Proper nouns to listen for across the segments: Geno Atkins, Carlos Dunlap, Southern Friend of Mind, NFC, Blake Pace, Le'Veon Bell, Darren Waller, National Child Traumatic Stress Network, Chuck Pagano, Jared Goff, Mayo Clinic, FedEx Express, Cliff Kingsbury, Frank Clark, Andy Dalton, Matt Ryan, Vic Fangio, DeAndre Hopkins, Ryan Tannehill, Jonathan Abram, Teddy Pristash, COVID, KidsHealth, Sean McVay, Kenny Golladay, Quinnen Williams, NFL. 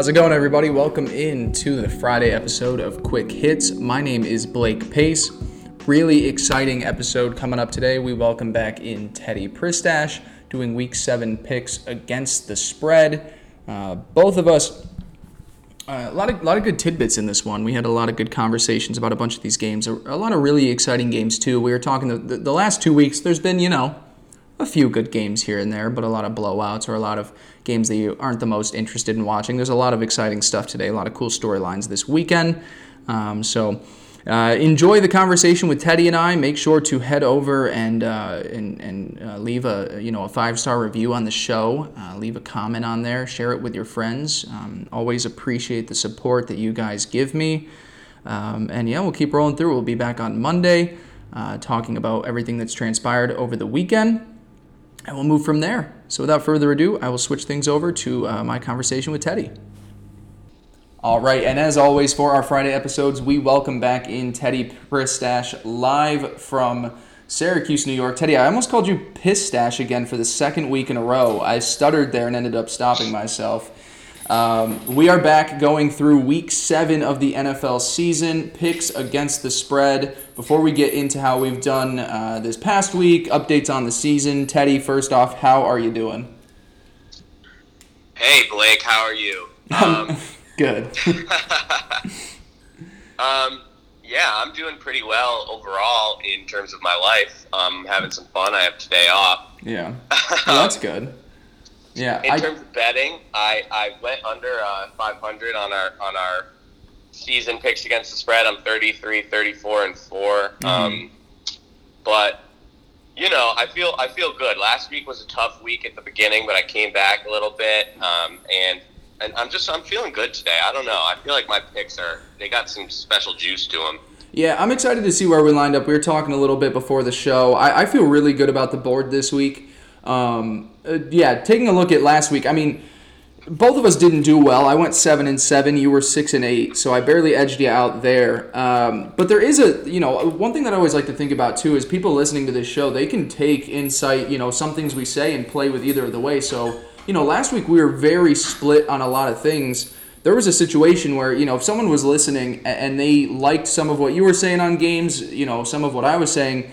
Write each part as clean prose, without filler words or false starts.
How's it going, everybody? Welcome in to the Friday episode of Quick Hits. My name is Blake Pace. Really exciting episode coming up today. We welcome back in Teddy Pristash, doing Week 7 picks against the spread. Both of us, a lot of good tidbits in this one. We had a lot of good conversations about a bunch of these games. A lot of really exciting games, too. We were talking the last 2 weeks, there's been, a few good games here and there, but a lot of blowouts or a lot of games that you aren't the most interested in watching. There's a lot of exciting stuff today, a lot of cool storylines this weekend. So enjoy the conversation with Teddy and I. Make sure to head over and leave a 5-star review on the show. Leave a comment on there. Share it with your friends. Always appreciate the support that you guys give me. And we'll keep rolling through. We'll be back on Monday talking about everything that's transpired over the weekend. And we'll move from there. So without further ado, I will switch things over to my conversation with Teddy. All right, and as always for our Friday episodes, we welcome back in Teddy Pristash live from Syracuse, New York. Teddy, I almost called you Pistache again for the second week in a row. I stuttered there and ended up stopping myself. We are back going through Week 7 of the NFL season, picks against the spread. Before we get into how we've done this past week, updates on the season, Teddy, first off, how are you doing? Hey, Blake, how are you? Good. I'm doing pretty well overall in terms of my life. I'm having some fun. I have today off. Yeah, well, that's good. Yeah. In terms of betting, I went under 500 on our season picks against the spread. I'm 33, 34, and 4. Mm-hmm. But I feel good. Last week was a tough week at the beginning, but I came back a little bit. And I'm feeling good today. I don't know. I feel like my picks they got some special juice to them. Yeah, I'm excited to see where we lined up. We were talking a little bit before the show. I feel really good about the board this week. Taking a look at last week, I mean, both of us didn't do well. I went 7-7. You were 6-8, so I barely edged you out there. But there is one thing that I always like to think about too is people listening to this show. They can take insight, some things we say and play with either of the way. So last week we were very split on a lot of things. There was a situation where if someone was listening and they liked some of what you were saying on games, some of what I was saying.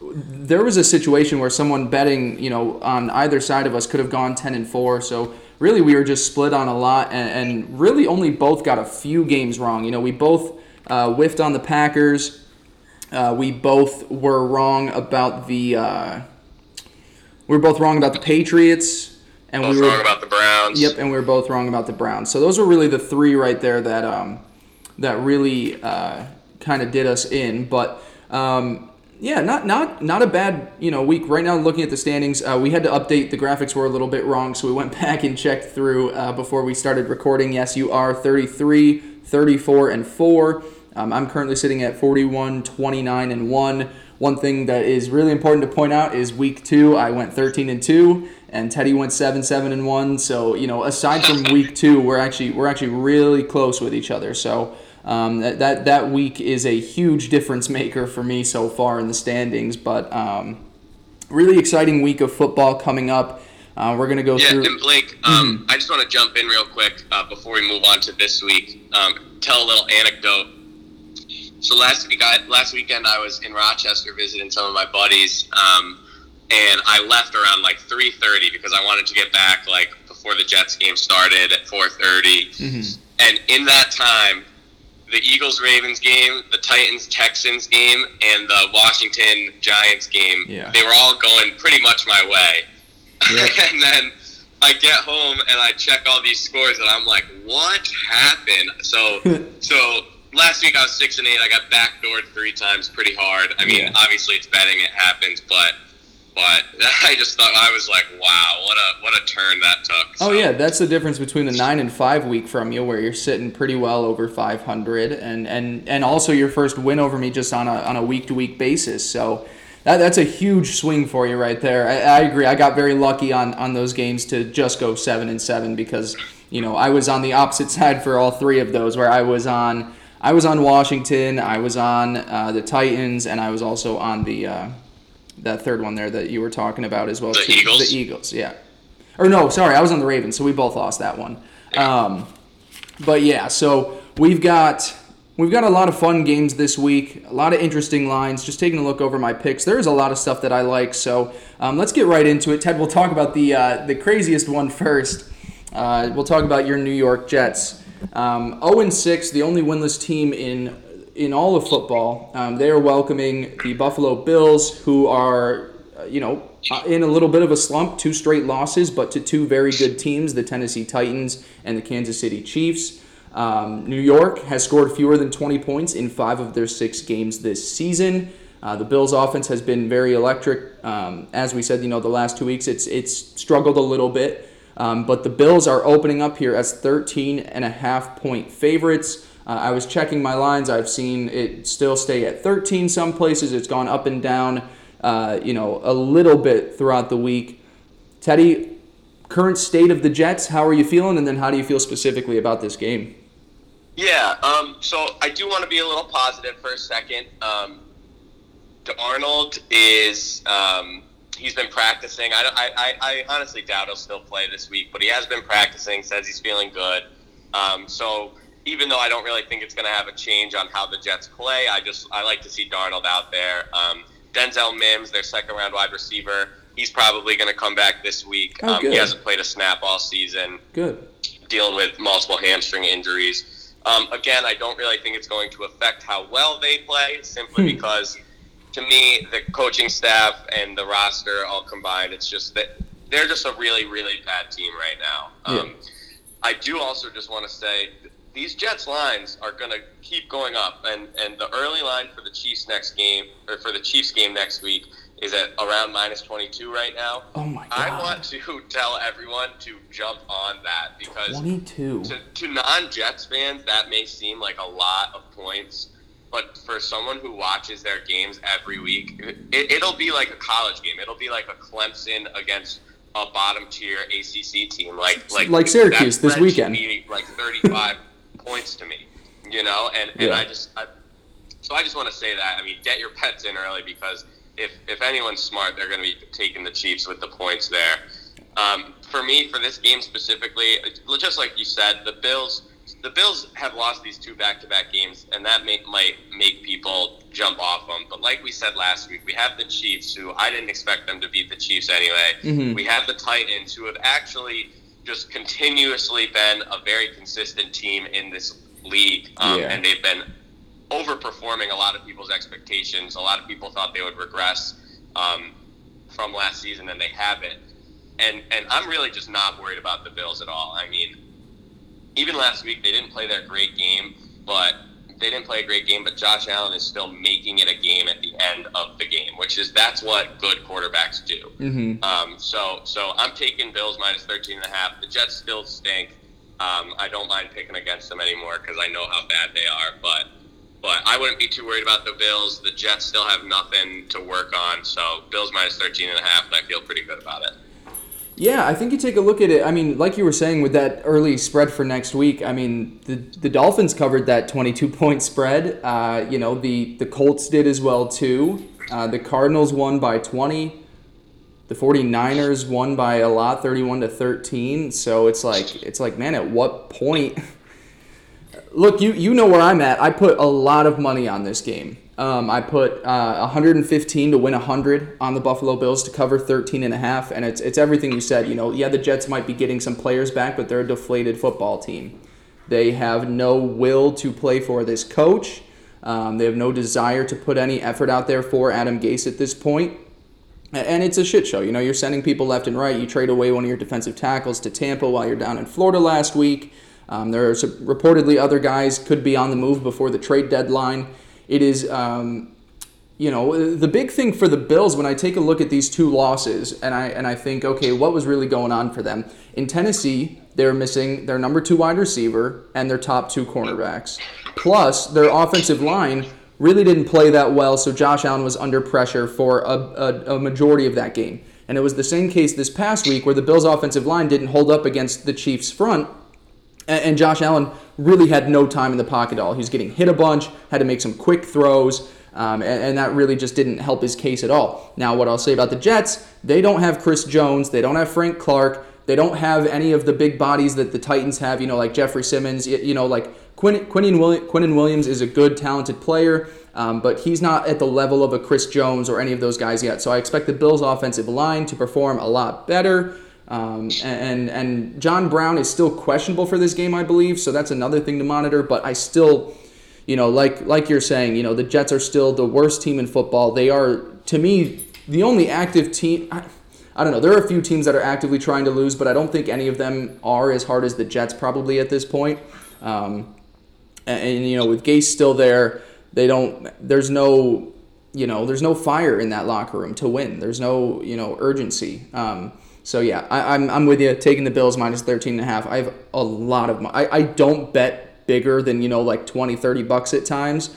There was a situation where someone betting, on either side of us could have gone 10-4. So really, we were just split on a lot, and really only both got a few games wrong. We both whiffed on the Packers. We both were wrong about the Patriots, and we were wrong about the Browns. Yep, and we were both wrong about the Browns. So those were really the three right there that really kind of did us in, but. Not a bad week. Right now, looking at the standings, we had to update. The graphics were a little bit wrong, so we went back and checked through before we started recording. Yes, you are 33, 34, and 4. I'm currently sitting at 41, 29, and 1. One thing that is really important to point out is Week 2, I went 13-2, and Teddy went 7-7 and 1. So aside from Week 2, we're actually really close with each other. So. That week is a huge difference maker for me so far in the standings, but really exciting week of football coming up. We're going to go through... Yeah, and Blake, I just want to jump in real quick before we move on to this week. Tell a little anecdote. So last weekend I was in Rochester visiting some of my buddies, and I left around like 3:30 because I wanted to get back like before the Jets game started at 4:30. Mm-hmm. And in that time... the Eagles-Ravens game, the Titans-Texans game, and the Washington-Giants game, They were all going pretty much my way. Yep. And then I get home and I check all these scores and I'm like, what happened? So last week I was 6-8. I got backdoored 3 times pretty hard. I mean, Obviously it's betting, it happens, but I just thought, I was like, wow, what a turn that took. So. Oh, yeah, that's the difference between the 9 and 5 week from you, where you're sitting pretty well over 500, and also your first win over me just on a week-to-week basis. So that's a huge swing for you right there. I agree. I got very lucky on those games to just go 7-7 because, I was on the opposite side for all 3 of those, where I was on Washington, I was on the Titans, and I was also on the... that third one there that you were talking about as well. The Eagles? The Eagles, yeah. Or no, sorry, I was on the Ravens, so we both lost that one. Yeah. But yeah, so we've got a lot of fun games this week, a lot of interesting lines. Just taking a look over my picks, there is a lot of stuff that I like. So let's get right into it. Ted, we'll talk about the craziest one first. We'll talk about your New York Jets. 0-6, the only winless team in all of football. They are welcoming the Buffalo Bills, who are, in a little bit of a slump, two straight losses, but to two very good teams, the Tennessee Titans and the Kansas City Chiefs. New York has scored fewer than 20 points in 5 of their 6 games this season. The Bills' offense has been very electric. As we said, the last 2 weeks it's struggled a little bit, but the Bills are opening up here as 13.5-point favorites. I was checking my lines. I've seen it still stay at 13 some places. It's gone up and down, a little bit throughout the week. Teddy, current state of the Jets, how are you feeling? And then how do you feel specifically about this game? Yeah, so I do want to be a little positive for a second. Darnold is, he's been practicing. I honestly doubt he'll still play this week, but he has been practicing, says he's feeling good. So even though I don't really think it's going to have a change on how the Jets play, I like to see Darnold out there. Denzel Mims, their second-round wide receiver, he's probably going to come back this week. He hasn't played a snap all season. Good. Dealing with multiple hamstring injuries. Again, I don't really think it's going to affect how well they play, simply because, to me, the coaching staff and the roster all combined, it's just that they're just a really, really bad team right now. I do also just want to say, these Jets lines are going to keep going up, and the early line for the Chiefs next week is at around -22 right now. Oh my God! I want to tell everyone to jump on that, because 22 to non-Jets fans that may seem like a lot of points, but for someone who watches their games every week, it'll be like a college game. It'll be like a Clemson against a bottom tier ACC team, like Syracuse this weekend, like 35. Points to me, and yeah. I just want to say that, get your bets in early, because if anyone's smart, they're going to be taking the Chiefs with the points there. For me, for this game specifically, just like you said, the Bills have lost these two back-to-back games, and that might make people jump off them. But like we said last week, we have the Chiefs, who I didn't expect them to beat the Chiefs anyway. Mm-hmm. We have the Titans, who have actually just continuously been a very consistent team in this league, and they've been overperforming a lot of people's expectations. A lot of people thought they would regress from last season, and they haven't. And I'm really just not worried about the Bills at all. Even last week they didn't play a great game, but Josh Allen is still making it a game at the end of the game, that's what good quarterbacks do. Mm-hmm. So I'm taking Bills -13.5. The Jets still stink. I don't mind picking against them anymore because I know how bad they are, but I wouldn't be too worried about the Bills. The Jets still have nothing to work on, so Bills -13.5, and I feel pretty good about it. Yeah, I think you take a look at it. Like you were saying with that early spread for next week, the Dolphins covered that 22-point spread. The Colts did as well, too. The Cardinals won by 20. The 49ers won by a lot, 31-13. So it's like, man, at what point? Look, you know where I'm at. I put a lot of money on this game. I put 115 to win 100 on the Buffalo Bills to cover 13.5, and it's everything you said. The Jets might be getting some players back, but they're a deflated football team. They have no will to play for this coach. They have no desire to put any effort out there for Adam Gase at this point. And it's a shit show. You're sending people left and right. You trade away one of your defensive tackles to Tampa while you're down in Florida last week. There are reportedly other guys could be on the move before the trade deadline. It is, the big thing for the Bills when I take a look at these two losses, and I think, okay, what was really going on for them? In Tennessee, they're missing their number 2 wide receiver and their top 2 cornerbacks. Plus, their offensive line really didn't play that well, so Josh Allen was under pressure for a majority of that game. And it was the same case this past week where the Bills' offensive line didn't hold up against the Chiefs' front, and Josh Allen really had no time in the pocket at all. He was getting hit a bunch, had to make some quick throws, and that really just didn't help his case at all. Now, what I'll say about the Jets, they don't have Chris Jones. They don't have Frank Clark. They don't have any of the big bodies that the Titans have, you know, like Jeffrey Simmons, you know, like Quinnen Williams is a good, talented player, but he's not at the level of a Chris Jones or any of those guys yet. So I expect the Bills' offensive line to perform a lot better. And John Brown is still questionable for this game, I believe, so that's another thing to monitor. But I still, you know, like you're saying, you know, the Jets are still the worst team in football. They are, to me, the only active team. I don't know. There are a few teams that are actively trying to lose, but I don't think any of them are as hard as the Jets probably at this point. And you know, with Gase still there, they don't. There's no, you know, there's no fire in that locker room to win. There's no, you know, urgency. So yeah, I'm with you. Taking the Bills minus 13.5. I have a lot of money. I don't bet bigger than, you know, like $20-$30 at times,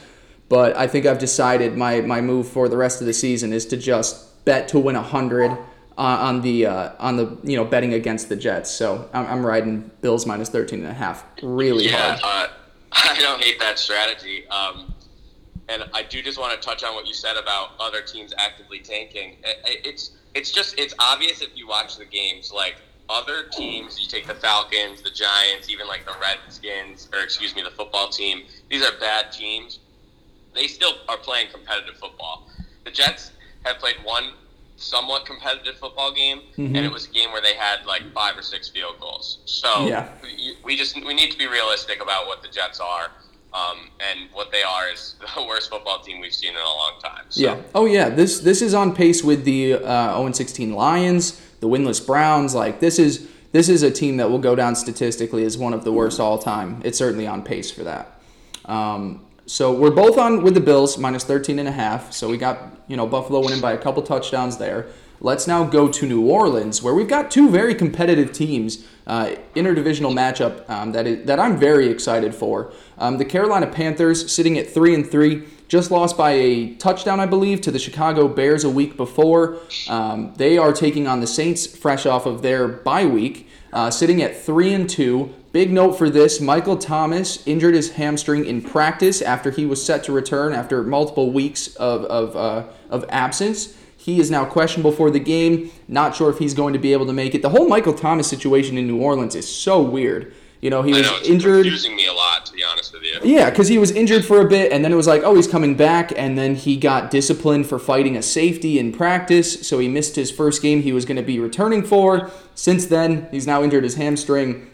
but I think I've decided my move for the rest of the season is to just bet to win 100 on the you know, betting against the Jets. So I'm riding Bills minus 13.5 really hard. I don't hate that strategy. And I do just want to touch on what you said about other teams actively tanking. It's obvious if you watch the games. Like, other teams, you take the Falcons, the Giants, even like the Redskins, or excuse me, the football team. These are bad teams. They still are playing competitive football. The Jets have played one somewhat competitive football game, mm-hmm. and it was a game where they had like 5 or 6 field goals. So yeah. we need to be realistic about what the Jets are. And what they are is the worst football team we've seen in a long time. So. Yeah. Oh, yeah. This is on pace with the 0-16 Lions, the winless Browns. Like, this is a team that will go down statistically as one of the worst all time. It's certainly on pace for that. So we're both on with the Bills minus 13.5. So we got, you know, Buffalo winning by a couple touchdowns there. Let's now go to New Orleans, where we've got two very competitive teams, interdivisional matchup that I'm very excited for. The Carolina Panthers, sitting at 3-3, just lost by a touchdown, I believe, to the Chicago Bears a week before. They are taking on the Saints, fresh off of their bye week, sitting at 3-2. Big note for this: Michael Thomas injured his hamstring in practice after he was set to return after multiple weeks of absence. He is now questionable for the game. Not sure if he's going to be able to make it. The whole Michael Thomas situation in New Orleans is so weird. You know, he was injured. It's confusing me a lot, to be honest with you. Yeah, because he was injured for a bit, and then it was like, oh, he's coming back, and then he got disciplined for fighting a safety in practice, so he missed his first game he was going to be returning for. Since then, he's now injured his hamstring.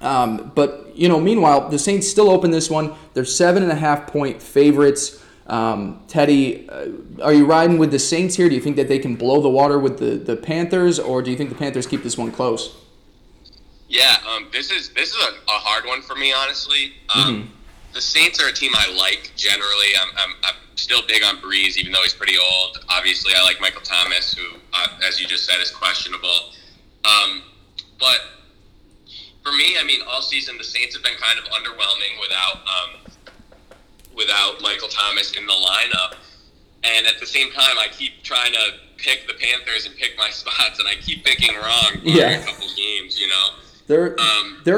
But, you know, meanwhile, the Saints still open this one. They're 7.5-point favorites. Teddy, are you riding with the Saints here? Do you think that they can blow the water with the Panthers, or do you think the Panthers keep this one close? Yeah, this is a hard one for me, honestly. Mm-hmm. The Saints are a team I like generally. I'm still big on Brees, even though he's pretty old. Obviously, I like Michael Thomas, who, as you just said, is questionable. But for me, I mean, all season the Saints have been kind of underwhelming without Michael Thomas in the lineup. And at the same time, I keep trying to pick the Panthers and pick my spots, and I keep picking wrong for a couple games, you know. They're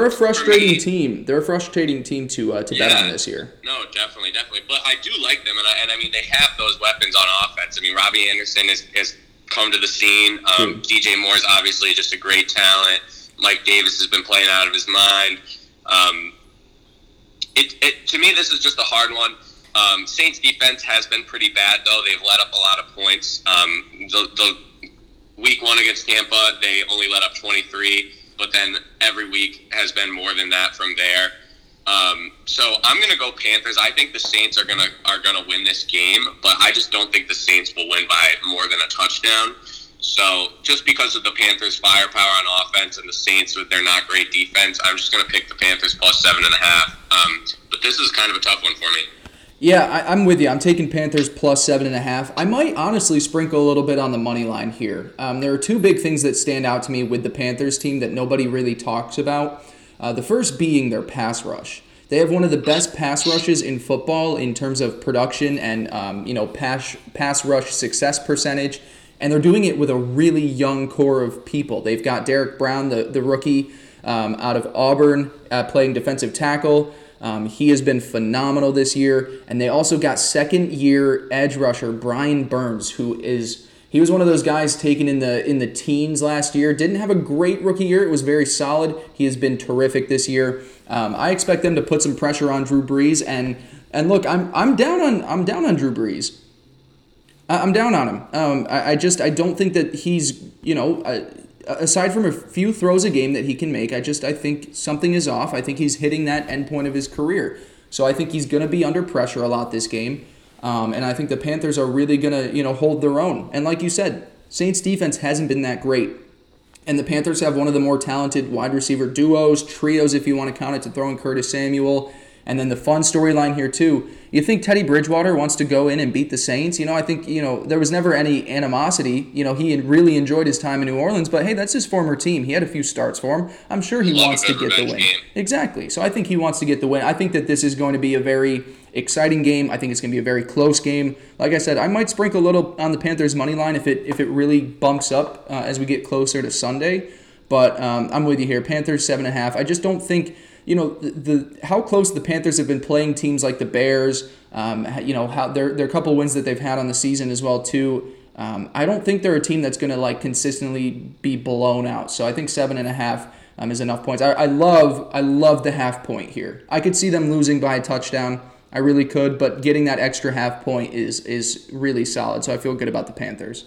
a frustrating team. They're a frustrating team to bet on this year. No, definitely. But I do like them, and I mean, they have those weapons on offense. I mean, Robbie Anderson has come to the scene. DJ Moore's obviously just a great talent. Mike Davis has been playing out of his mind. To me, this is just a hard one. Saints defense has been pretty bad, though. They've let up a lot of points. The week one against Tampa, they only let up 23, but then every week has been more than that from there. So I'm going to go Panthers. I think the Saints are going to win this game, but I just don't think the Saints will win by more than a touchdown. So just because of the Panthers' firepower on offense and the Saints with their not great defense, I'm just going to pick the Panthers plus 7.5. But this is kind of a tough one for me. Yeah, I'm with you. I'm taking Panthers plus 7.5. I might honestly sprinkle a little bit on the money line here. There are two big things that stand out to me with the Panthers team that nobody really talks about. The first being their pass rush. They have one of the best pass rushes in football in terms of production and pass rush success percentage. And they're doing it with a really young core of people. They've got Derrick Brown, the rookie out of Auburn, playing defensive tackle. He has been phenomenal this year. And they also got second-year edge rusher Brian Burns, who is – He was one of those guys taken in the teens last year. Didn't have a great rookie year. It was very solid. He has been terrific this year. I expect them to put some pressure on Drew Brees. And look, I'm down on Drew Brees. I'm down on him. I don't think that he's, aside from a few throws a game that he can make, I think something is off. I think he's hitting that end point of his career. So I think he's going to be under pressure a lot this game. And I think the Panthers are really going to, hold their own. And like you said, Saints defense hasn't been that great. And the Panthers have one of the more talented wide receiver duos, trios, if you want to count it, to throw in Curtis Samuel. And then the fun storyline here, too. You think Teddy Bridgewater wants to go in and beat the Saints? I think, there was never any animosity. He had really enjoyed his time in New Orleans. But, hey, that's his former team. He had a few starts for him. I'm sure he wants to get the win. Exactly. So I think he wants to get the win. I think that this is going to be a very exciting game. I think it's going to be a very close game. Like I said, I might sprinkle a little on the Panthers' money line if it really bumps up as we get closer to Sunday. But I'm with you here. Panthers 7.5. I just don't think... how close the Panthers have been playing teams like the Bears, how their couple wins that they've had on the season as well, too. I don't think they're a team that's going to, consistently be blown out. So I think 7.5 is enough points. I love the half point here. I could see them losing by a touchdown. I really could, but getting that extra half point is really solid. So I feel good about the Panthers.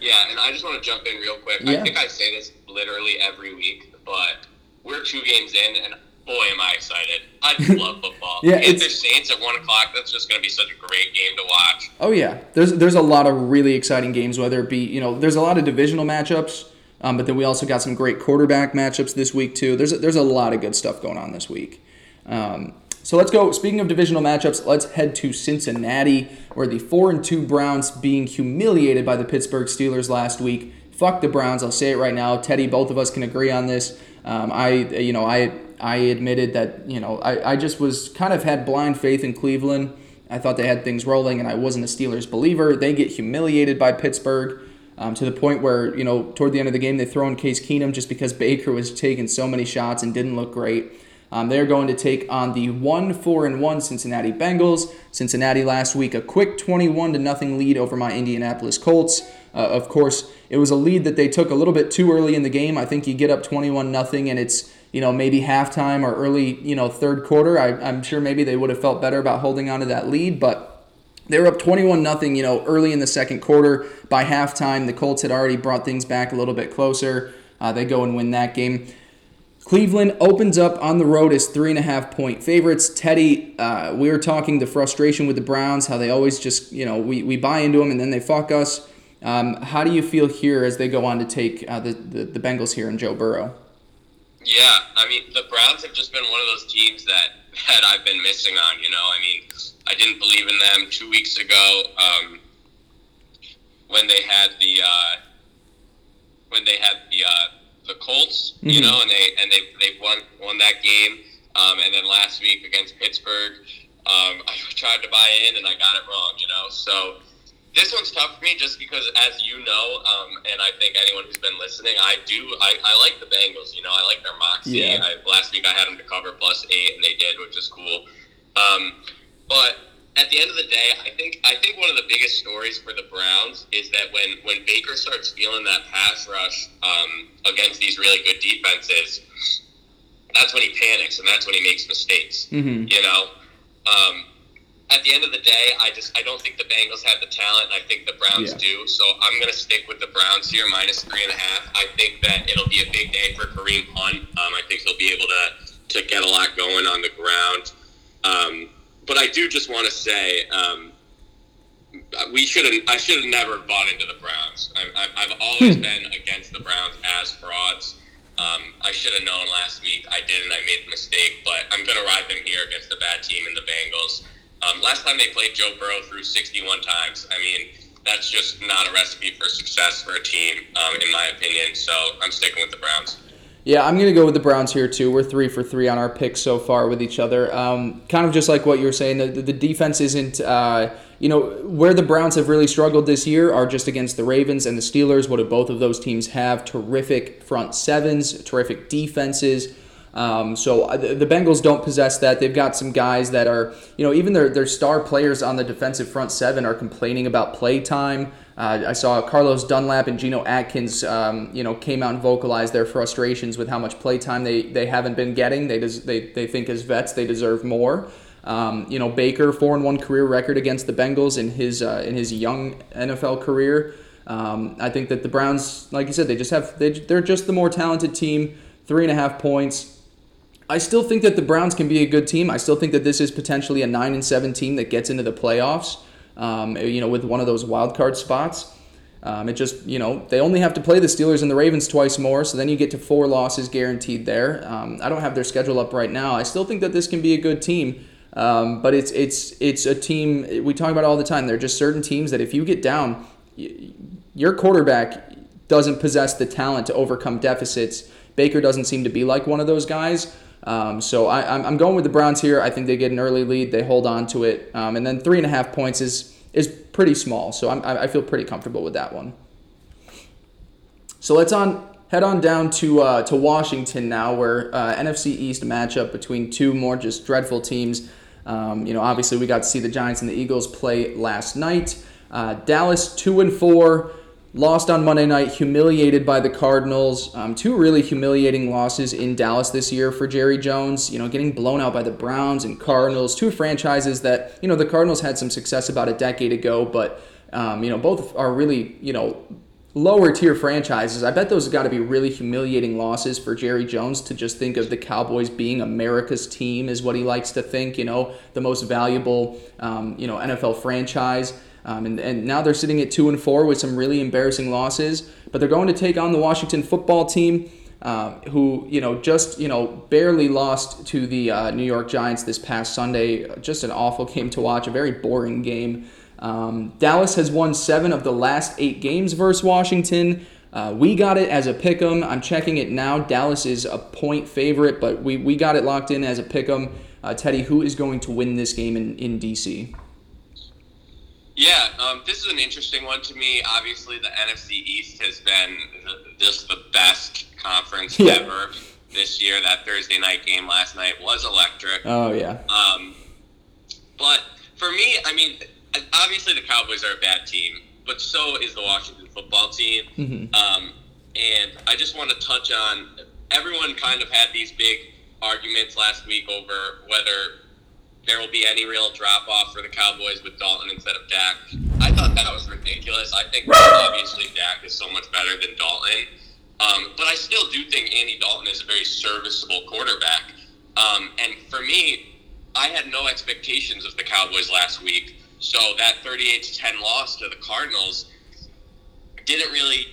Yeah, and I just want to jump in real quick. Yeah. I think I say this literally every week, but... We're 2 games in, and boy, am I excited. I love football. Yeah, Panthers Saints at 1 o'clock, that's just going to be such a great game to watch. Oh, yeah. There's a lot of really exciting games, whether it be, there's a lot of divisional matchups, but then we also got some great quarterback matchups this week, too. There's a lot of good stuff going on this week. So let's go. Speaking of divisional matchups, let's head to Cincinnati, where the 4-2 Browns being humiliated by the Pittsburgh Steelers last week. Fuck the Browns. I'll say it right now. Teddy, both of us can agree on this. I admitted that, I just was kind of had blind faith in Cleveland. I thought they had things rolling, and I wasn't a Steelers believer. They get humiliated by Pittsburgh to the point where, toward the end of the game, they throw in Case Keenum just because Baker was taking so many shots and didn't look great. They're going to take on the 4-1 Cincinnati Bengals. Cincinnati last week, a quick 21-0 lead over my Indianapolis Colts. Of course, it was a lead that they took a little bit too early in the game. I think you get up 21-0 and it's, maybe halftime or early, third quarter. I'm sure maybe they would have felt better about holding on to that lead, but they were up 21-0, early in the second quarter. By halftime, the Colts had already brought things back a little bit closer. They go and win that game. Cleveland opens up on the road as 3.5-point favorites. Teddy, we were talking the frustration with the Browns, how they always just, we buy into them and then they fuck us. How do you feel here as they go on to take the Bengals here and Joe Burrow? Yeah, the Browns have just been one of those teams that I've been missing on, I didn't believe in them 2 weeks ago when they had the Colts, mm-hmm. And they won that game, and then last week against Pittsburgh, I tried to buy in and I got it wrong, so... This one's tough for me just because, as you know, and I think anyone who's been listening, I like the Bengals, I like their moxie. Yeah. Last week I had them to cover +8, and they did, which is cool. But at the end of the day, I think one of the biggest stories for the Browns is that when Baker starts feeling that pass rush against these really good defenses, that's when he panics and that's when he makes mistakes, mm-hmm. At the end of the day, I don't think the Bengals have the talent, and I think the Browns do. So I'm going to stick with the Browns here, -3.5. I think that it'll be a big day for Kareem Hunt. I think he'll be able to get a lot going on the ground. But I do just want to say I should have never bought into the Browns. I've always been against the Browns as frauds. I should have known last week. I didn't. I made the mistake, but I'm going to ride them here against the bad team in the Bengals. Last time they played Joe Burrow threw 61 times. That's just not a recipe for success for a team, in my opinion. So I'm sticking with the Browns. Yeah, I'm going to go with the Browns here, too. We're 3 for 3 on our picks so far with each other. Kind of just like what you were saying, the defense isn't, where the Browns have really struggled this year are just against the Ravens and the Steelers. What do both of those teams have? Terrific front sevens, terrific defenses. So the Bengals don't possess that. They've got some guys that are, even their star players on the defensive front seven are complaining about play time. I saw Carlos Dunlap and Geno Atkins, came out and vocalized their frustrations with how much play time they haven't been getting. They think as vets they deserve more. Baker, 4-1 career record against the Bengals in his young NFL career. I think that the Browns, like you said, they're just the more talented team. 3.5 points. I still think that the Browns can be a good team. I still think that this is potentially a 9-7 team that gets into the playoffs. With one of those wild card spots. They only have to play the Steelers and the Ravens twice more, so then you get to 4 losses guaranteed there. I don't have their schedule up right now. I still think that this can be a good team, but it's a team we talk about all the time. There are just certain teams that if you get down, your quarterback doesn't possess the talent to overcome deficits. Baker doesn't seem to be like one of those guys. So I'm going with the Browns here. I think they get an early lead. They hold on to it. And then 3.5 points is pretty small. So I feel pretty comfortable with that one. So let's head on down to Washington now, where NFC East matchup between two more just dreadful teams. Obviously we got to see the Giants and the Eagles play last night. Dallas 2-4. Lost on Monday night, humiliated by the Cardinals. Two really humiliating losses in Dallas this year for Jerry Jones. Getting blown out by the Browns and Cardinals, two franchises that the Cardinals had some success about a decade ago, but both are really lower tier franchises. I bet those have got to be really humiliating losses for Jerry Jones to just think of the Cowboys being America's team is what he likes to think. The most valuable NFL franchise. And now they're sitting at 2-4 with some really embarrassing losses, but they're going to take on the Washington football team, who barely lost to the New York Giants this past Sunday. Just an awful game to watch, a very boring game. Dallas has won 7 of the last 8 games versus Washington. We got it as a pick'em. I'm checking it now. Dallas is a point favorite, but we got it locked in as a pick'em. Teddy, who is going to win this game in D.C.? Yeah, this is an interesting one to me. Obviously, the NFC East has been just the best conference ever this year. That Thursday night game last night was electric. Oh, yeah. But for me, obviously the Cowboys are a bad team, but so is the Washington football team. Mm-hmm. And I just want to touch on, everyone kind of had these big arguments last week over whether there will be any real drop-off for the Cowboys with Dalton instead of Dak. I thought that was ridiculous. I think obviously Dak is so much better than Dalton. But I still do think Andy Dalton is a very serviceable quarterback. And for me, I had no expectations of the Cowboys last week. So that 38-10 loss to the Cardinals didn't really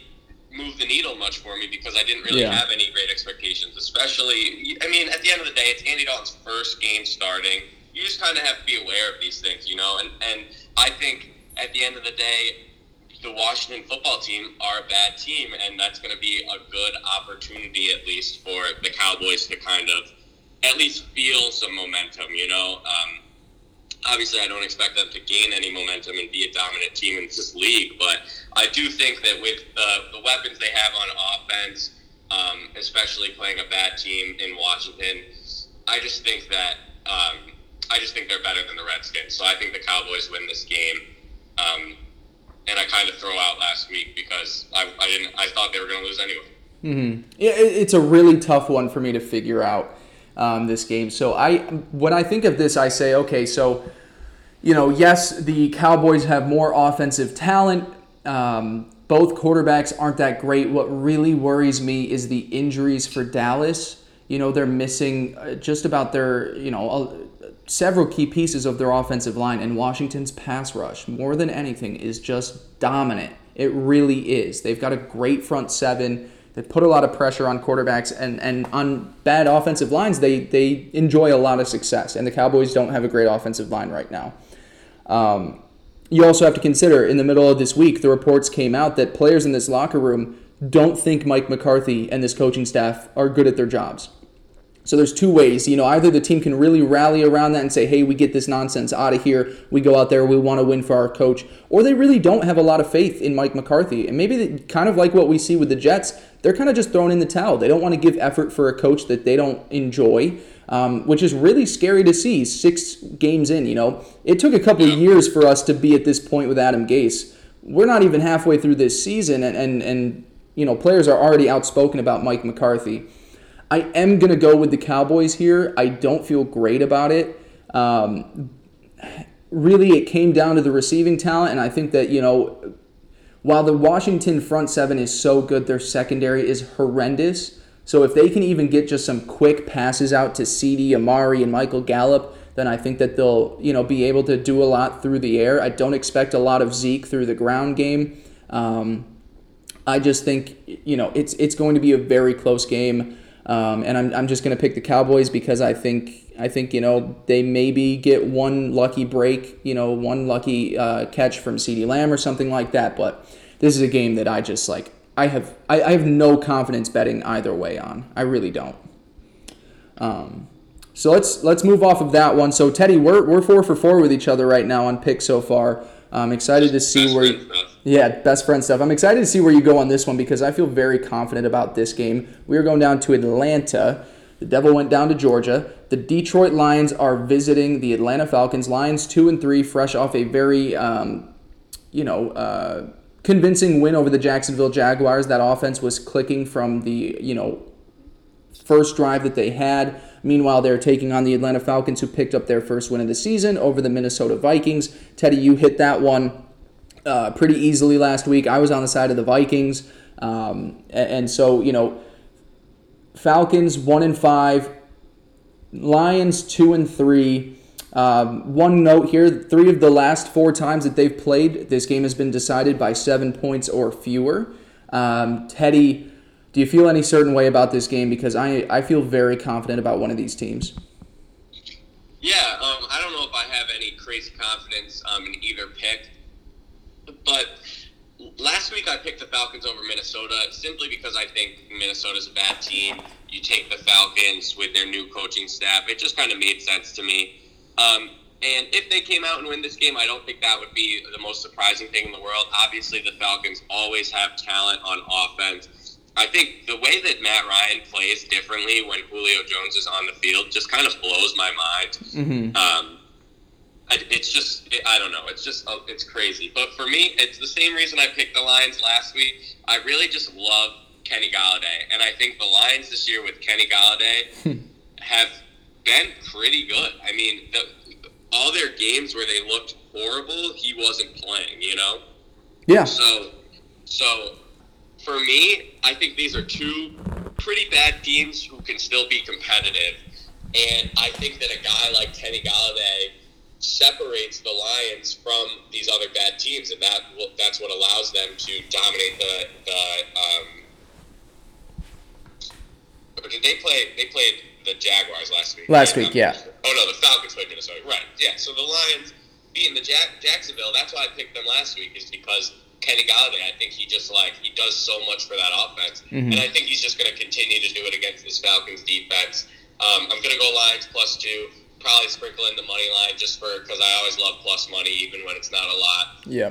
move the needle much for me because I didn't really have any great expectations. Especially, at the end of the day, it's Andy Dalton's first game starting. You just kind of have to be aware of these things, and I think at the end of the day, the Washington football team are a bad team, and that's going to be a good opportunity at least for the Cowboys to kind of at least feel some momentum, Obviously, I don't expect them to gain any momentum and be a dominant team in this league, but I do think that with the weapons they have on offense, especially playing a bad team in Washington, I just think they're better than the Redskins. So I think the Cowboys win this game. And I kind of throw out last week because I thought they were going to lose anyway. Mm-hmm. It's a really tough one for me to figure out this game. So when I think of this, I say, okay, so, yes, the Cowboys have more offensive talent. Both quarterbacks aren't that great. What really worries me is the injuries for Dallas. They're missing just about their, several key pieces of their offensive line, and Washington's pass rush, more than anything, is just dominant. It really is. They've got a great front seven. They put a lot of pressure on quarterbacks, and on bad offensive lines, they enjoy a lot of success, and the Cowboys don't have a great offensive line right now. You also have to consider, in the middle of this week, the reports came out that players in this locker room don't think Mike McCarthy and this coaching staff are good at their jobs. So there's two ways, either the team can really rally around that and say, hey, we get this nonsense out of here, we go out there, we want to win for our coach, or they really don't have a lot of faith in Mike McCarthy. And maybe they, kind of like what we see with the Jets, they're kind of just throwing in the towel. They don't want to give effort for a coach that they don't enjoy, which is really scary to see 6 games in. It took a couple of years for us to be at this point with Adam Gase, we're not even halfway through this season, and you know, players are already outspoken about Mike McCarthy. I am going to go with the Cowboys here. I don't feel great about it. Really, it came down to the receiving talent, and I think that, you know, while the Washington front seven is so good, their secondary is horrendous. So if they can even get just some quick passes out to CeeDee, Amari, and Michael Gallup, then I think that they'll, you know, be able to do a lot through the air. I don't expect a lot of Zeke through the ground game. I just think, you know, it's going to be a very close game, and I'm just going to pick the Cowboys because I think you know, they maybe get one lucky break, you know, one lucky catch from CeeDee Lamb or something like that. But this is a game that I just like. I have no confidence betting either way on. I really don't. So let's move off of that one. So Teddy, we're 4 for 4 with each other right now on picks so far. I'm excited to see where best friend stuff. I'm excited to see where you go on this one because I feel very confident about this game. We are going down to Atlanta. The Devil went down to Georgia. The Detroit Lions are visiting the Atlanta Falcons. Lions 2-3, fresh off a very convincing win over the Jacksonville Jaguars. That offense was clicking from the, you know, first drive that they had. Meanwhile, they're taking on the Atlanta Falcons, who picked up their first win of the season over the Minnesota Vikings. Teddy, you hit that one pretty easily last week. I was on the side of the Vikings. And so, you know, Falcons 1-5, Lions 2-3. One note here, 3 of the last 4 times that they've played, this game has been decided by 7 points or fewer. Teddy, do you feel any certain way about this game? Because I feel very confident about one of these teams. Yeah, I don't know if I have any crazy confidence in either pick. But last week I picked the Falcons over Minnesota simply because I think Minnesota's a bad team. You take the Falcons with their new coaching staff. It just kind of made sense to me. And if they came out and win this game, I don't think that would be the most surprising thing in the world. Obviously, the Falcons always have talent on offense. I think the way that Matt Ryan plays differently when Julio Jones is on the field just kind of blows my mind. Mm-hmm. I don't know. It's crazy. But for me, it's the same reason I picked the Lions last week. I really just love Kenny Golladay. And I think the Lions this year with Kenny Golladay have been pretty good. I mean, all their games where they looked horrible, he wasn't playing, you know? Yeah. So for me, I think these are 2 pretty bad teams who can still be competitive. And I think that a guy like Kenny Golladay separates the Lions from these other bad teams, and that's what allows them to dominate the They played the Jaguars last week. Oh, no, the Falcons played Minnesota. Right, yeah. So the Lions beating the Jacksonville, that's why I picked them last week, is because Kenny Golladay, I think he does so much for that offense. Mm-hmm. And I think he's just going to continue to do it against this Falcons defense. I'm going to go Lions +2, probably sprinkle in the money line just because I always love plus money, even when it's not a lot. Yeah.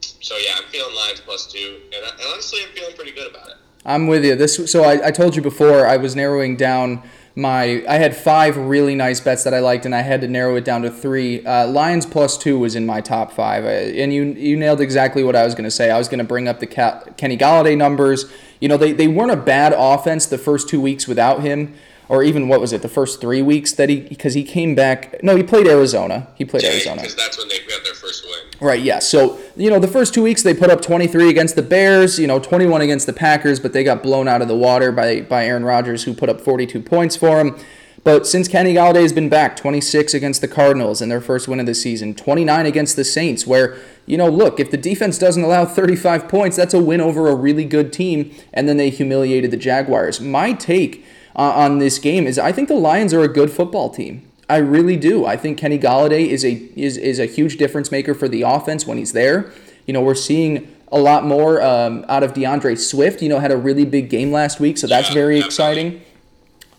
So, yeah, I'm feeling Lions +2. And honestly, I'm feeling pretty good about it. I'm with you. I told you before I was narrowing down I had 5 really nice bets that I liked, and I had to narrow it down to 3. Lions +2 was in my top 5, and you nailed exactly what I was going to say. I was going to bring up the Kenny Golladay numbers. You know, they weren't a bad offense the first 2 weeks without him, or even the first 3 weeks that he came back. No, he played Arizona. Because that's when they got their first win. Right, yeah. So, you know, the first 2 weeks they put up 23 against the Bears, you know, 21 against the Packers, but they got blown out of the water by Aaron Rodgers, who put up 42 points for him. But since Kenny Golladay has been back, 26 against the Cardinals in their first win of the season, 29 against the Saints, where, you know, look, if the defense doesn't allow 35 points, that's a win over a really good team, and then they humiliated the Jaguars. My take on this game is I think the Lions are a good football team. I really do. I think Kenny Golladay is a huge difference maker for the offense when he's there. You know, we're seeing a lot more out of DeAndre Swift. You know, had a really big game last week, so that's very exciting.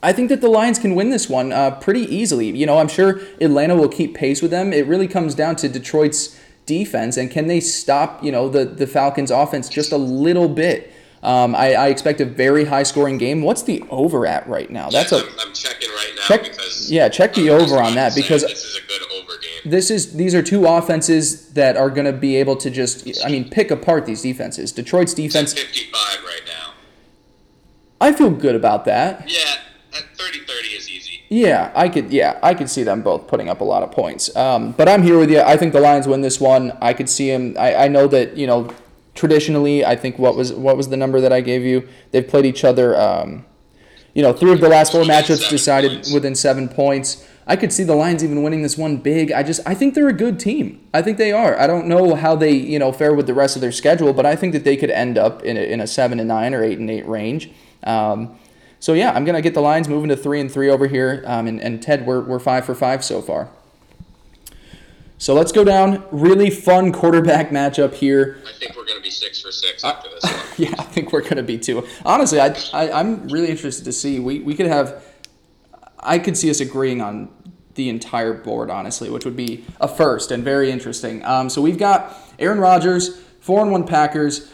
I think that the Lions can win this one pretty easily. You know, I'm sure Atlanta will keep pace with them. It really comes down to Detroit's defense, and can they stop, you know, the Falcons' offense just a little bit? I expect a very high-scoring game. What's the over at right now? I'm checking right now. Check the over on that because this is a good over game. these are two offenses that are going to be able to just, I mean, pick apart these defenses. Detroit's defense. It's 55 right now. I feel good about that. Yeah, 30-30 is easy. Yeah, I could see them both putting up a lot of points. But I'm here with you. I think the Lions win this one. I could see them. I know that, you know, traditionally, I think what was the number that I gave you? They've played each other. You know, three of the last four matchups decided within 7 points. I could see the Lions even winning this one big. I think they're a good team. I think they are. I don't know how they, you know, fare with the rest of their schedule, but I think that they could end up in a 7-9 or 8-8 range. So yeah, I'm gonna get the Lions moving to 3-3 over here. And Ted, we're 5 for 5 so far. So let's go down. Really fun quarterback matchup here. I think we're going to be 6 for 6 after this one. Yeah, I think we're going to be too. Honestly, I'm really interested to see. We could have – I could see us agreeing on the entire board, honestly, which would be a first and very interesting. So we've got Aaron Rodgers, 4-1 Packers,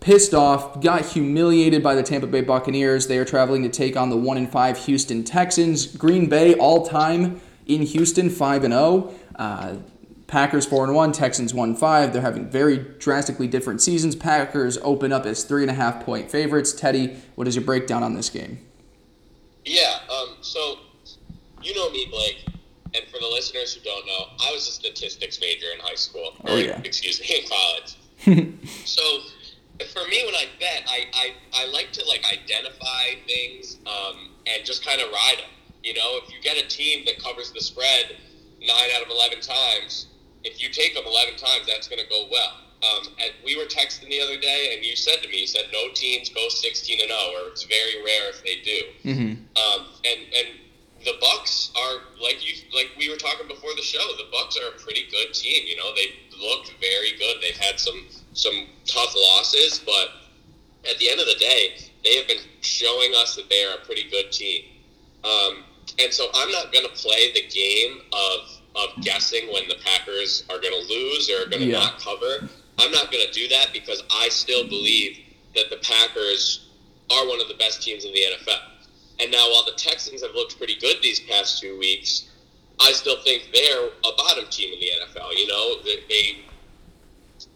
pissed off, got humiliated by the Tampa Bay Buccaneers. They are traveling to take on the 1-5 Houston Texans. Green Bay all-time in Houston, 5-0. Packers 4-1, Texans 1-5. They're having very drastically different seasons. Packers open up as 3.5-point favorites. Teddy, what is your breakdown on this game? Yeah, so you know me, Blake, and for the listeners who don't know, I was a statistics major in high school. Excuse me, in college. So for me, when I bet, I like to like identify things and just kind of ride them. You know, if you get a team that covers the spread 9 out of 11 times. If you take them 11 times, that's going to go well. And we were texting the other day, and you said no teams go 16-0, or it's very rare if they do. Mm-hmm. And the Bucs are like we were talking before the show. The Bucs are a pretty good team. You know, they looked very good. They've had some tough losses, but at the end of the day, they have been showing us that they are a pretty good team. And so I'm not going to play the game of guessing when the Packers are going to lose or are going to not cover. I'm not going to do that because I still believe that the Packers are one of the best teams in the NFL. And now while the Texans have looked pretty good these past 2 weeks, I still think they're a bottom team in the NFL. You know,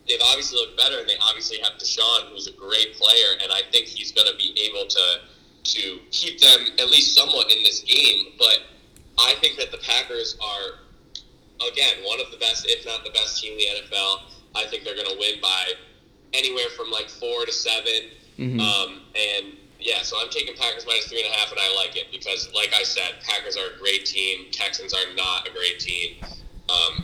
they've obviously looked better, and they obviously have Deshaun, who's a great player, and I think he's going to be able to keep them at least somewhat in this game, but I think that the Packers are, again, one of the best, if not the best team in the NFL. I think they're going to win by anywhere from like 4 to 7. Mm-hmm. So I'm taking Packers minus 3.5, and I like it because, like I said, Packers are a great team. Texans are not a great team.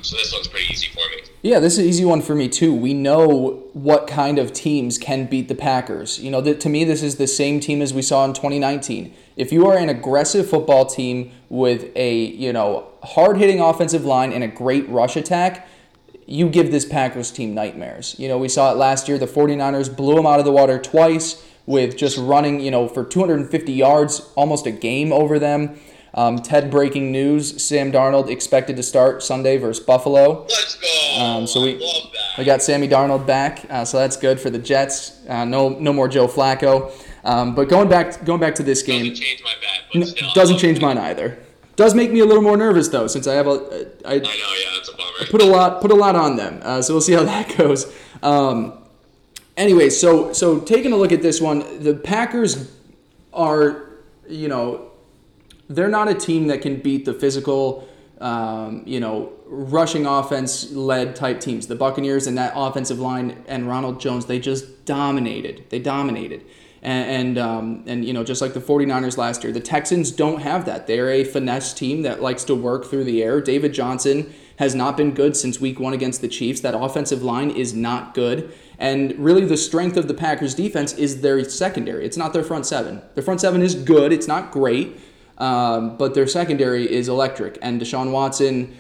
So this one's pretty easy for me. Yeah, this is an easy one for me too. We know what kind of teams can beat the Packers. You know, to me, this is the same team as we saw in 2019. If you are an aggressive football team with a, you know, hard-hitting offensive line and a great rush attack, you give this Packers team nightmares. You know, we saw it last year. The 49ers blew them out of the water twice with just running, you know, for 250 yards, almost a game over them. Ted, breaking news: Sam Darnold expected to start Sunday versus Buffalo. Let's go! So I love that. We got Sammy Darnold back, so that's good for the Jets. No more Joe Flacco. But going back to this game, doesn't change my bet. But still, doesn't change mine either. Does make me a little more nervous though, since I have I know, yeah, that's a bummer. I put a lot on them. So we'll see how that goes. Anyway, so taking a look at this one, the Packers are, you know, they're not a team that can beat the physical, you know, rushing offense-led type teams. The Buccaneers and that offensive line and Ronald Jones, they just dominated. They dominated. And you know, just like the 49ers last year, the Texans don't have that. They're a finesse team that likes to work through the air. David Johnson has not been good since week one against the Chiefs. That offensive line is not good. And really the strength of the Packers' defense is their secondary. It's not their front seven. Their front seven is good. It's not great. But their secondary is electric. And Deshaun Watson,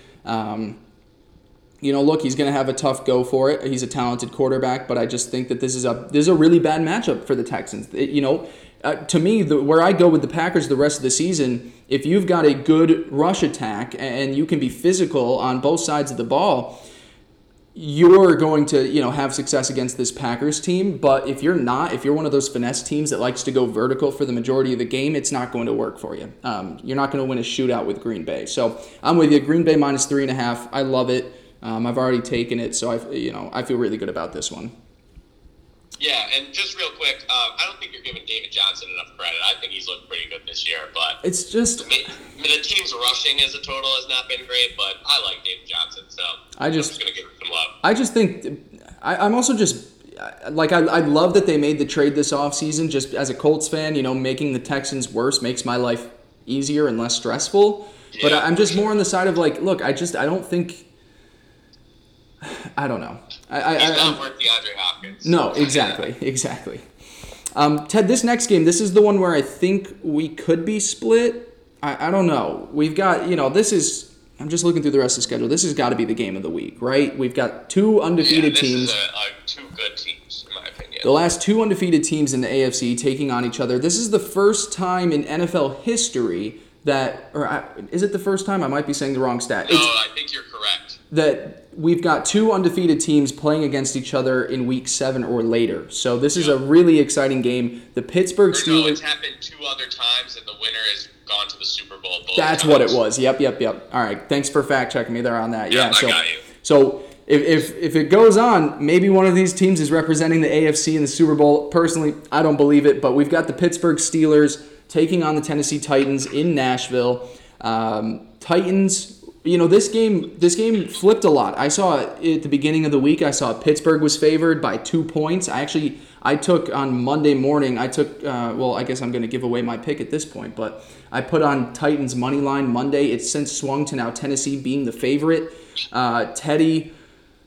you know, look, he's going to have a tough go for it. He's a talented quarterback, but I just think that this is a really bad matchup for the Texans. To me, where I go with the Packers the rest of the season, if you've got a good rush attack and you can be physical on both sides of the ball, you're going to, you know, have success against this Packers team. But if you're not, if you're one of those finesse teams that likes to go vertical for the majority of the game, it's not going to work for you. You're not going to win a shootout with Green Bay. So I'm with you. Green Bay minus 3.5. I love it. I've already taken it, so I feel really good about this one. Yeah, and just real quick, I don't think you're giving David Johnson enough credit. I think he's looked pretty good this year, but it's just the team's rushing as a total has not been great. But I like David Johnson, so I'm just gonna give him some love. I just think I'm also just like I love that they made the trade this offseason. Just as a Colts fan, you know, making the Texans worse makes my life easier and less stressful. Yeah. But I'm just more on the side of like, look, I don't think. I don't know. He's not worth DeAndre Hopkins. No, exactly. Ted, this next game, this is the one where I think we could be split. I don't know. We've got, you know, this is, I'm just looking through the rest of the schedule. This has got to be the game of the week, right? We've got two undefeated teams. Two good teams, in my opinion. The last two undefeated teams in the AFC taking on each other. This is the first time in NFL history that, is it the first time? I might be saying the wrong stat. No, I think you're correct. That we've got two undefeated teams playing against each other in Week 7 or later. So this is a really exciting game. The Pittsburgh Steelers... No, it's happened two other times, and the winner has gone to the Super Bowl both That's times. What it was. Yep. All right. Thanks for fact-checking me there on that. Yeah, I got you. So if it goes on, maybe one of these teams is representing the AFC in the Super Bowl. Personally, I don't believe it, but we've got the Pittsburgh Steelers taking on the Tennessee Titans in Nashville. Titans... You know, this game flipped a lot. I saw at the beginning of the week, I saw Pittsburgh was favored by 2 points. I took on Monday morning, I guess I'm going to give away my pick at this point, but I put on Titans money line Monday. It's since swung to now Tennessee being the favorite. Teddy,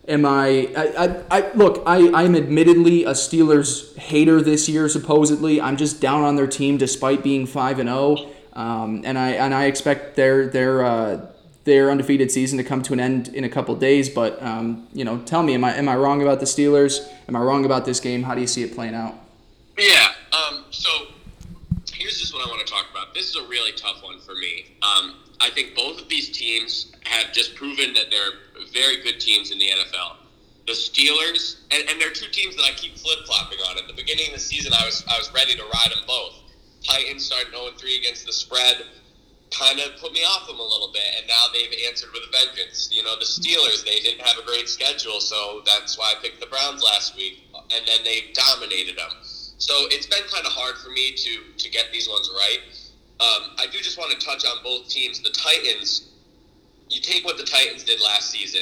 I'm admittedly a Steelers hater this year, supposedly. I'm just down on their team despite being 5-0, and I expect their undefeated season to come to an end in a couple days, but tell me, am I wrong about the Steelers? Am I wrong about this game? How do you see it playing out? Yeah. So here's just what I want to talk about. This is a really tough one for me. I think both of these teams have just proven that they're very good teams in the NFL. The Steelers, and they're two teams that I keep flip flopping on. At the beginning of the season, I was ready to ride them both. Titans started 0-3 against the spread. Kind of put me off them a little bit, and now they've answered with a vengeance. You know, the Steelers, they didn't have a great schedule, so that's why I picked the Browns last week, and then they dominated them. So it's been kind of hard for me to get these ones right. I do just want to touch on both teams. The Titans, you take what the Titans did last season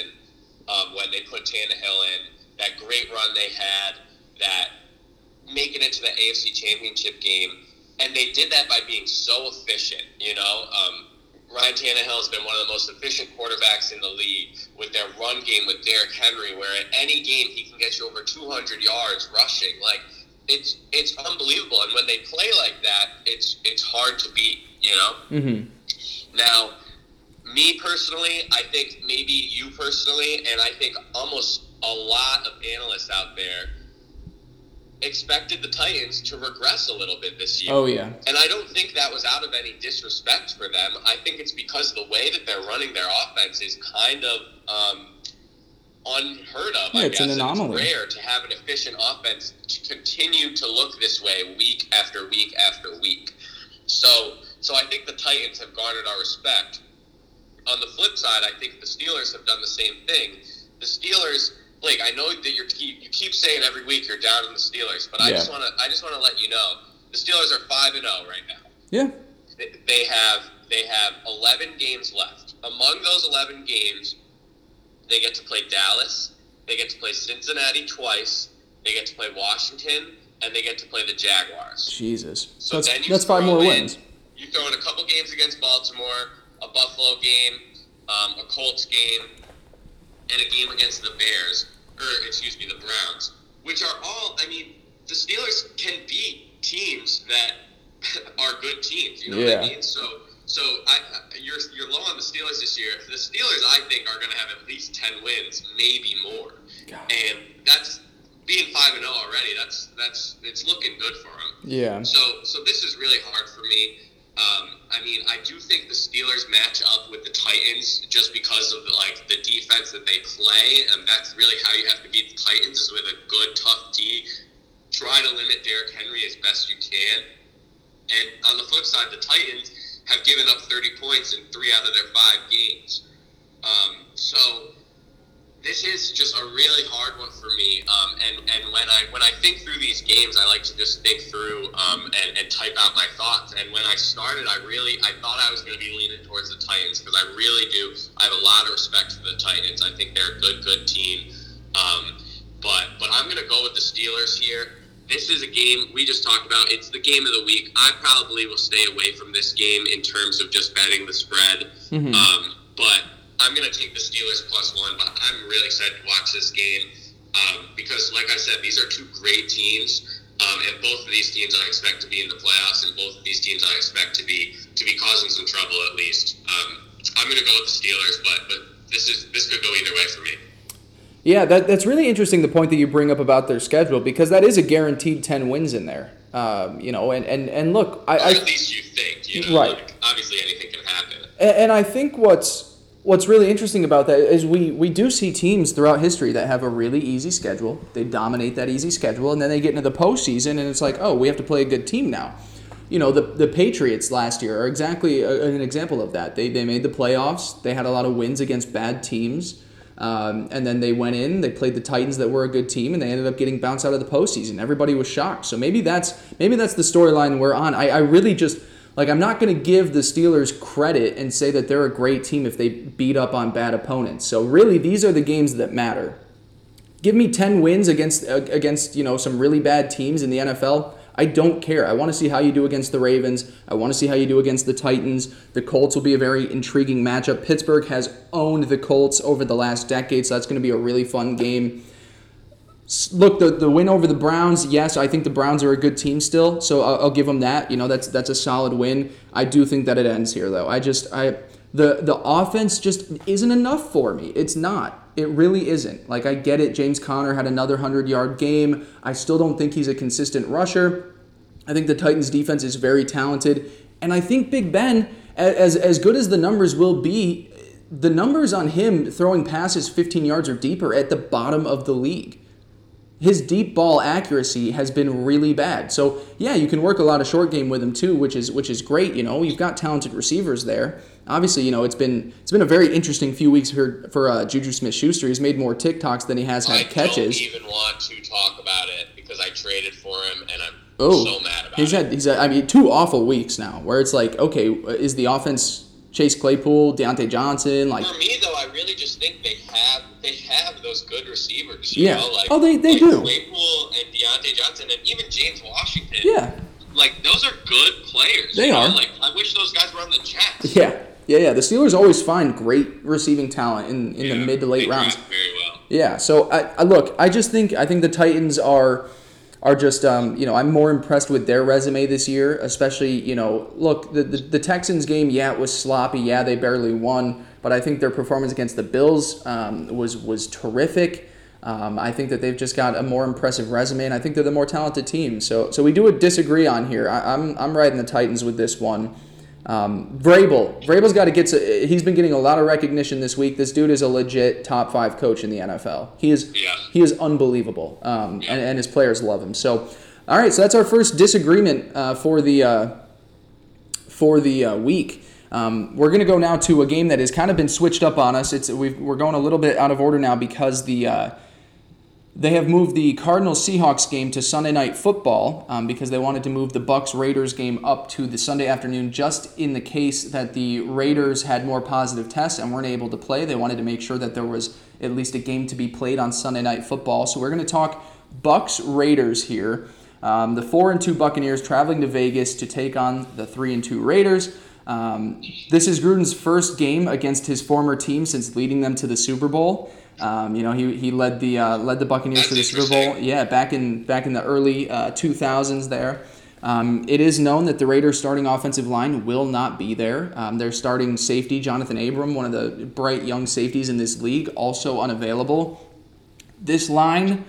when they put Tannehill in, that great run they had, that making it to the AFC Championship game. And they did that by being so efficient, you know. Ryan Tannehill has been one of the most efficient quarterbacks in the league with their run game with Derrick Henry, where at any game he can get you over 200 yards rushing. Like, it's unbelievable. And when they play like that, it's hard to beat, you know. Mm-hmm. Now, me personally, I think maybe you personally, and I think almost a lot of analysts out there, expected the Titans to regress a little bit this year. Oh, yeah. And I don't think that was out of any disrespect for them. I think it's because the way that they're running their offense is kind of unheard of, yeah, I guess. It's an anomaly. It's rare to have an efficient offense to continue to look this way week after week after week. So I think the Titans have garnered our respect. On the flip side, I think the Steelers have done the same thing. The Steelers... Blake, I know that you keep saying every week you're down on the Steelers, but yeah. I just want to let you know the Steelers are 5-0 right now. Yeah, they have 11 games left. Among those 11 games, they get to play Dallas, they get to play Cincinnati twice, they get to play Washington, and they get to play the Jaguars. Jesus, so that's 5 more wins. You throw in a couple games against Baltimore, a Buffalo game, a Colts game. And a game against the the Browns, which are all, I mean, the Steelers can beat teams that are good teams, you know what I mean? So you're low on the Steelers this year. The Steelers, I think, are going to have at least 10 wins, maybe more. God. And that's being 5-0 already. That's it's looking good for them. Yeah. So this is really hard for me. I mean, I do think the Steelers match up with the Titans just because of the defense that they play, and that's really how you have to beat the Titans, is with a good, tough D. Try to limit Derrick Henry as best you can. And on the flip side, the Titans have given up 30 points in 3 out of their 5 games. So this is just a really hard one for me. And when I think through these games, I like to just think through and type out my thoughts. And when I started, I thought I was going to be leaning towards the Titans, because I really do. I have a lot of respect for the Titans. I think they're a good team. But I'm going to go with the Steelers here. This is a game we just talked about. It's the game of the week. I probably will stay away from this game in terms of just betting the spread. Mm-hmm. But I'm going to take the Steelers +1. But I'm really excited to watch this game because, like I said, these are two great teams. And both of these teams I expect to be in the playoffs, and both of these teams I expect to be causing some trouble at least. I'm going to go with the Steelers, but this could go either way for me. Yeah, that's really interesting, the point that you bring up about their schedule, because that is a guaranteed 10 wins in there. And look, at least you think, right? Obviously anything can happen. And I think what's really interesting about that is we do see teams throughout history that have a really easy schedule. They dominate that easy schedule, and then they get into the postseason, and it's like, oh, we have to play a good team now. The Patriots last year are exactly an example of that. They made the playoffs. They had a lot of wins against bad teams. And then they went in, they played the Titans that were a good team, and they ended up getting bounced out of the postseason. Everybody was shocked. So maybe that's the storyline we're on. I really just, I'm not going to give the Steelers credit and say that they're a great team if they beat up on bad opponents. So really, these are the games that matter. Give me 10 wins against some really bad teams in the NFL. I don't care. I want to see how you do against the Ravens. I want to see how you do against the Titans. The Colts will be a very intriguing matchup. Pittsburgh has owned the Colts over the last decade, so that's going to be a really fun game. Look, the win over the Browns, yes, I think the Browns are a good team still, so I'll give them that. That's a solid win. I do think that it ends here, though. The offense just isn't enough for me. It's not. It really isn't. I get it. James Conner had another 100-yard game. I still don't think he's a consistent rusher. I think the Titans' defense is very talented. And I think Big Ben, as good as the numbers will be, the numbers on him throwing passes 15 yards or deeper at the bottom of the league. His deep ball accuracy has been really bad. So, yeah, you can work a lot of short game with him too, which is great. You've got talented receivers there. Obviously, it's been a very interesting few weeks for Juju Smith-Schuster. He's made more TikToks than he has had catches. I don't even want to talk about it because I traded for him, and I'm so mad about it. He's had 2 awful weeks now where it's like, okay, is the offense Chase Claypool, Diontae Johnson? For me, though, I really just think they have those good receivers. They do. Claypool and Diontae Johnson and even James Washington. Yeah. Those are good players. They are. I wish those guys were on the Jets. Yeah. The Steelers always find great receiving talent in the mid to late rounds. Very well. Yeah. So I think the Titans are just I'm more impressed with their resume this year, especially the Texans game. Yeah, it was sloppy. Yeah, they barely won, but I think their performance against the Bills was terrific. I think that they've just got a more impressive resume, and I think they're the more talented team. So we do disagree on here. I'm riding the Titans with this one. Vrabel's got to get to. He's been getting a lot of recognition this week. This dude is a legit top 5 coach in the NFL. He is unbelievable, and his players love him. So, all right, so that's our first disagreement for the week. We're going to go now to a game that has kind of been switched up on us. We're going a little bit out of order now because they have moved the Cardinals-Seahawks game to Sunday Night Football because they wanted to move the Bucks-Raiders game up to the Sunday afternoon, just in the case that the Raiders had more positive tests and weren't able to play. They wanted to make sure that there was at least a game to be played on Sunday Night Football. So we're going to talk Bucks-Raiders here. The 4-2 Buccaneers traveling to Vegas to take on the 3-2 Raiders. This is Gruden's first game against his former team since leading them to the Super Bowl. He led the Buccaneers to the Super Bowl. Yeah, back in the early 2000s there. It is known that the Raiders' starting offensive line will not be there. Their starting safety, Jonathan Abram, one of the bright young safeties in this league, also unavailable. This line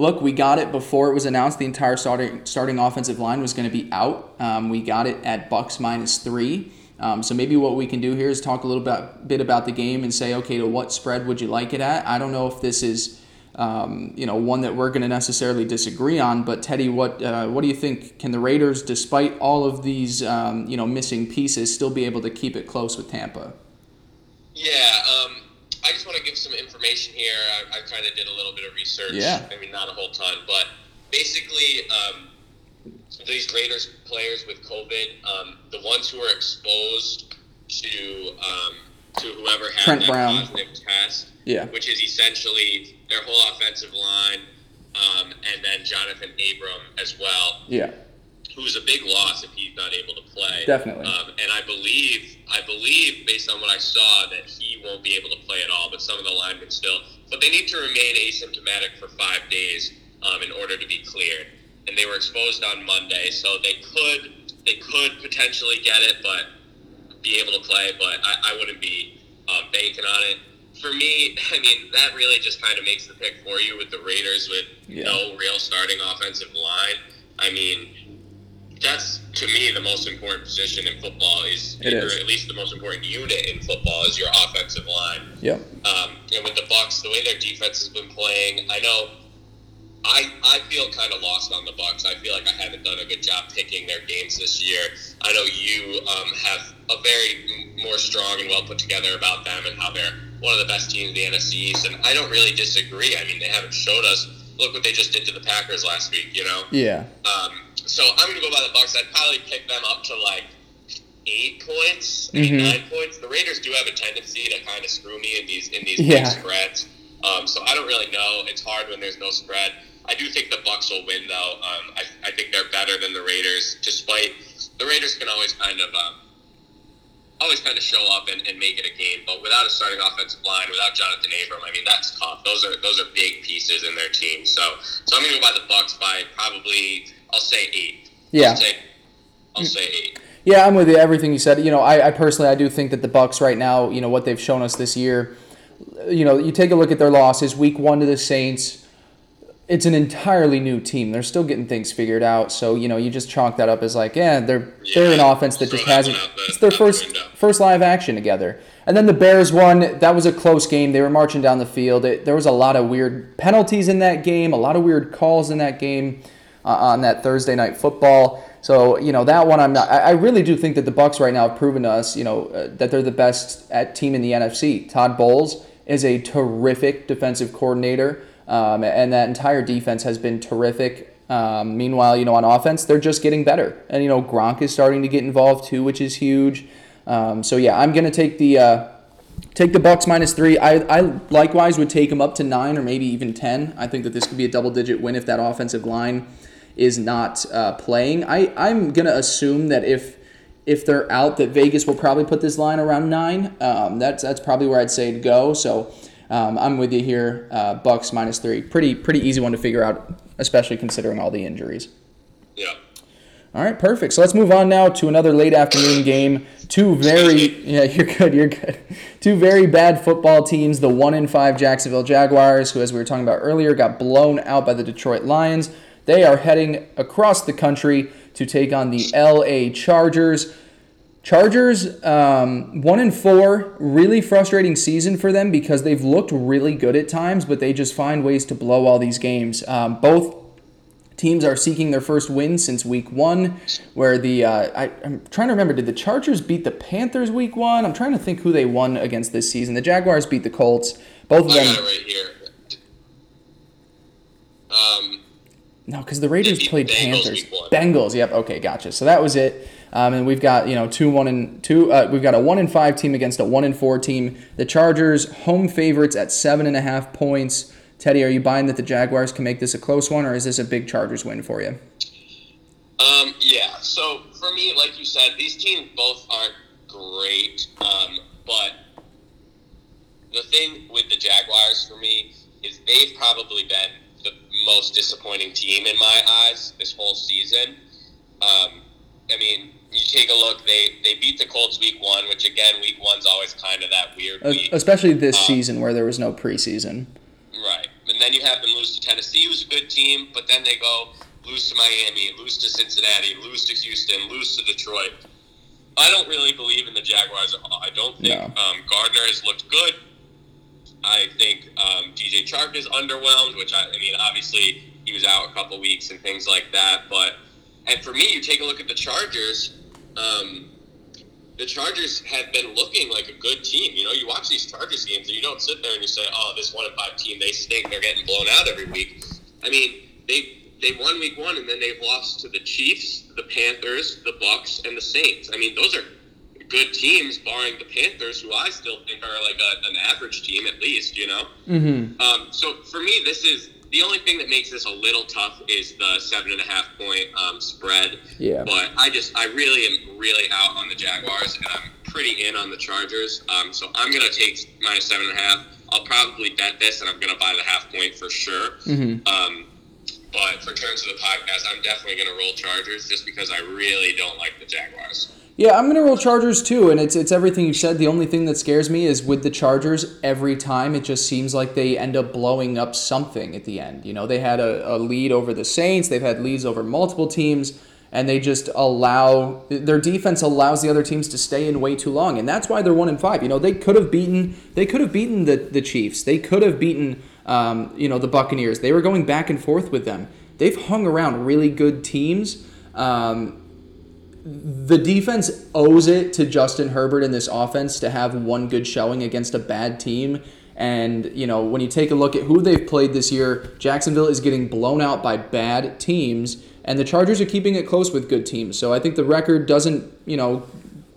look, we got it before it was announced the entire starting offensive line was going to be out. We got it at Bucks -3. So maybe what we can do here is talk a little bit about the game and say, okay, to what spread would you like it at? I don't know if this is one that we're going to necessarily disagree on, but Teddy, what do you think? Can the Raiders, despite all of these missing pieces, still be able to keep it close with Tampa? I just want to give some information here. I kind of did a little bit of research. Yeah. I mean, not a whole ton, but basically these Raiders players with COVID, the ones who are exposed to whoever had Trent that Brown. Positive test, yeah. which is essentially their whole offensive line, and then Jonathan Abram as well. Yeah. Who's a big loss if he's not able to play. Definitely. And I believe based on what I saw that he won't be able to play at all, but some of the linemen still. But they need to remain asymptomatic for 5 days in order to be cleared. And they were exposed on Monday, so they could potentially get it, but be able to play. But I wouldn't be banking on it. For me, I mean, that really just kind of makes the pick for you with the Raiders with no real starting offensive line. I mean, that's, to me, the most important position in football is, at least the most important unit in football is your offensive line. Yep. And with the Bucs, the way their defense has been playing, I know I feel kind of lost on the Bucs. I feel like I haven't done a good job picking their games this year. I know you have a very more strong and well put together about them and how they're one of the best teams in the NFC East, and I don't really disagree. I mean, they haven't showed us. Look what they just did to the Packers last week, Yeah. So I'm going to go by the Bucs. I'd probably pick them up to 8 points, maybe 9 points. The Raiders do have a tendency to kind of screw me in these big spreads. So I don't really know. It's hard when there's no spread. I do think the Bucs will win, though. I think they're better than the Raiders, despite the Raiders can always kind of show up and make it a game. But without a starting offensive line, without Jonathan Abram, I mean, that's tough. Those are big pieces in their team. So I'm going to go by the Bucs by probably, I'll say 8. Yeah. I'll say 8. Yeah, I'm with you. Everything you said. I personally, I do think that the Bucs right now, what they've shown us this year, you take a look at their losses. Week 1 to the Saints, it's an entirely new team. They're still getting things figured out. So, you just chalk that up as they're an offense that just hasn't. It's their first live action together. And then the Bears won. That was a close game. They were marching down the field. There was a lot of weird penalties in that game, a lot of weird calls in that game on that Thursday Night Football. So, that one I'm not. I really do think that the Bucs right now have proven to us, that they're the best team in the NFC. Todd Bowles is a terrific defensive coordinator. And that entire defense has been terrific. Meanwhile, on offense, they're just getting better. And, Gronk is starting to get involved too, which is huge. I'm going to take the Bucs -3. I likewise would take them up to 9 or maybe even 10. I think that this could be a double-digit win if that offensive line is not playing. I'm going to assume that if they're out, that Vegas will probably put this line around 9. That's probably where I'd say to go. So, I'm with you here. Bucs -3. Pretty easy one to figure out, especially considering all the injuries. Yeah. All right, perfect. So let's move on now to another late afternoon game. Two very bad football teams. The 1-5 Jacksonville Jaguars, who, as we were talking about earlier, got blown out by the Detroit Lions. They are heading across the country to take on the LA Chargers. 1-4, really frustrating season for them because they've looked really good at times, but they just find ways to blow all these games. Both teams are seeking their first win since week 1, where I'm trying to remember, did the Chargers beat the Panthers week 1? I'm trying to think who they won against this season. The Jaguars beat the Colts. Both of them. I got it right here. No, because the Raiders played Panthers. Bengals, yep. Okay, gotcha. So that was it. And we've got 2-1-2. We've got a 1-5 team against a 1-4 team. The Chargers home favorites at 7.5 points. Teddy, are you buying that the Jaguars can make this a close one, or is this a big Chargers win for you? Yeah. So for me, like you said, these teams both aren't great. But the thing with the Jaguars for me is they've probably been the most disappointing team in my eyes this whole season. I mean, you take a look, they beat the Colts week 1, which again, week 1's always kind of that weird week. Especially this season where there was no preseason. Right. And And then you have them lose to Tennessee, who's a good team, but then they go lose to Miami, lose to Cincinnati, lose to Houston, lose to Detroit. I don't really believe in the Jaguars at all. I don't think Gardner has looked good. I think DJ Chark is underwhelmed, which, I mean, obviously he was out a couple weeks and things like that. But and for me, you take a look at the Chargers. The Chargers have been looking like a good team. You know, you watch these Chargers games and you don't sit there and you say, oh, this 1-5 team, they stink, they're getting blown out every week. I mean, they won week one and then they've lost to the Chiefs, the Panthers, the Bucks, and the Saints. I mean, those are good teams, barring the Panthers, who I still think are like an average team at least, you know? Mm-hmm. So for me, this is the only thing that makes this a little tough is the 7.5 point spread. Yeah. But I really am really out on the Jaguars, and I'm pretty in on the Chargers. So I'm going to take minus 7.5. I'll probably bet this, and I'm going to buy the 0.5 point for sure. Mm-hmm. But for terms of the podcast, I'm definitely going to roll Chargers just because I really don't like the Jaguars. Yeah, I'm going to roll Chargers too, and it's everything you said. The only thing that scares me is with the Chargers, every time it just seems like they end up blowing up something at the end. You know, they had a lead over the Saints, they've had leads over multiple teams, and they just allow, their defense allows the other teams to stay in way too long, and that's why they're 1-5. You know, they could have beaten the Chiefs, they could have beaten the Buccaneers. They were going back and forth with them. They've hung around really good teams. The defense owes it to Justin Herbert and this offense to have one good showing against a bad team. And, you know, when you take a look at who they've played this year, Jacksonville is getting blown out by bad teams, and the Chargers are keeping it close with good teams. So I think the record doesn't, you know,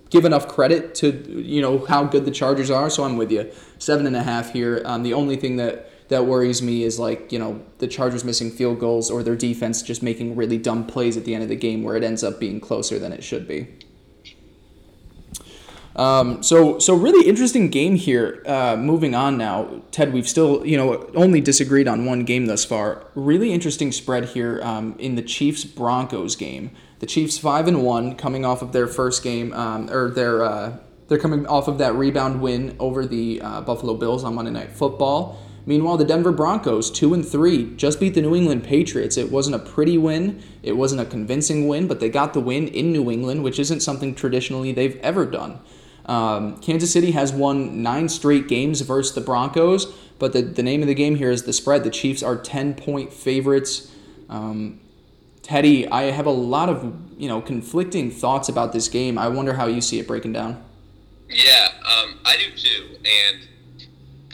give enough credit to, you know, how good the Chargers are. So I'm with you. 7.5 here. The only thing that worries me is, like, you know, the Chargers missing field goals or their defense just making really dumb plays at the end of the game where it ends up being closer than it should be. So really interesting game here. Moving on now, Ted, we've still, you know, only disagreed on one game thus far. Really interesting spread here in the Chiefs-Broncos game. The Chiefs 5-1 coming off of their first game, they're coming off of that rebound win over the Buffalo Bills on Monday Night Football. Meanwhile, the Denver Broncos, 2-3, just beat the New England Patriots. It wasn't a pretty win. It wasn't a convincing win, but they got the win in New England, which isn't something traditionally they've ever done. Kansas City has won 9 straight games versus the Broncos, but the name of the game here is the spread. The Chiefs are 10-point favorites. Teddy, I have a lot of, you know, conflicting thoughts about this game. I wonder how you see it breaking down. Yeah, I do too, and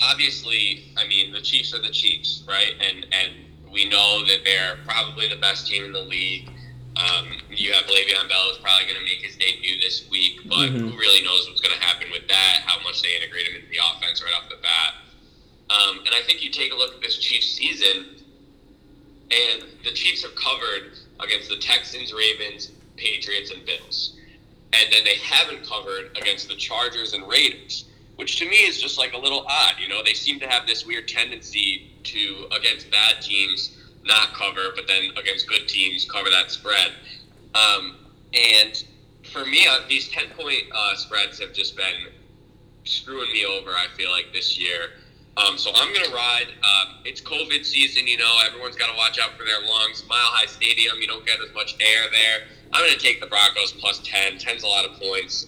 obviously, I mean, the Chiefs are the Chiefs, right? And we know that they're probably the best team in the league. You have Le'Veon Bell is probably going to make his debut this week, but who really knows what's going to happen with that, how much they integrate him into the offense right off the bat. And I think you take a look at this Chiefs season, and the Chiefs have covered against the Texans, Ravens, Patriots, and Bills. And then they haven't covered against the Chargers and Raiders, which to me is just like a little odd. You know, they seem to have this weird tendency to, against bad teams, not cover, but then against good teams, cover that spread. And for me, these 10-point spreads have just been screwing me over, I feel like, this year. So I'm going to ride. It's COVID season, you know. Everyone's got to watch out for their lungs. Mile High Stadium, you don't get as much air there. I'm going to take the Broncos plus 10. 10's a lot of points.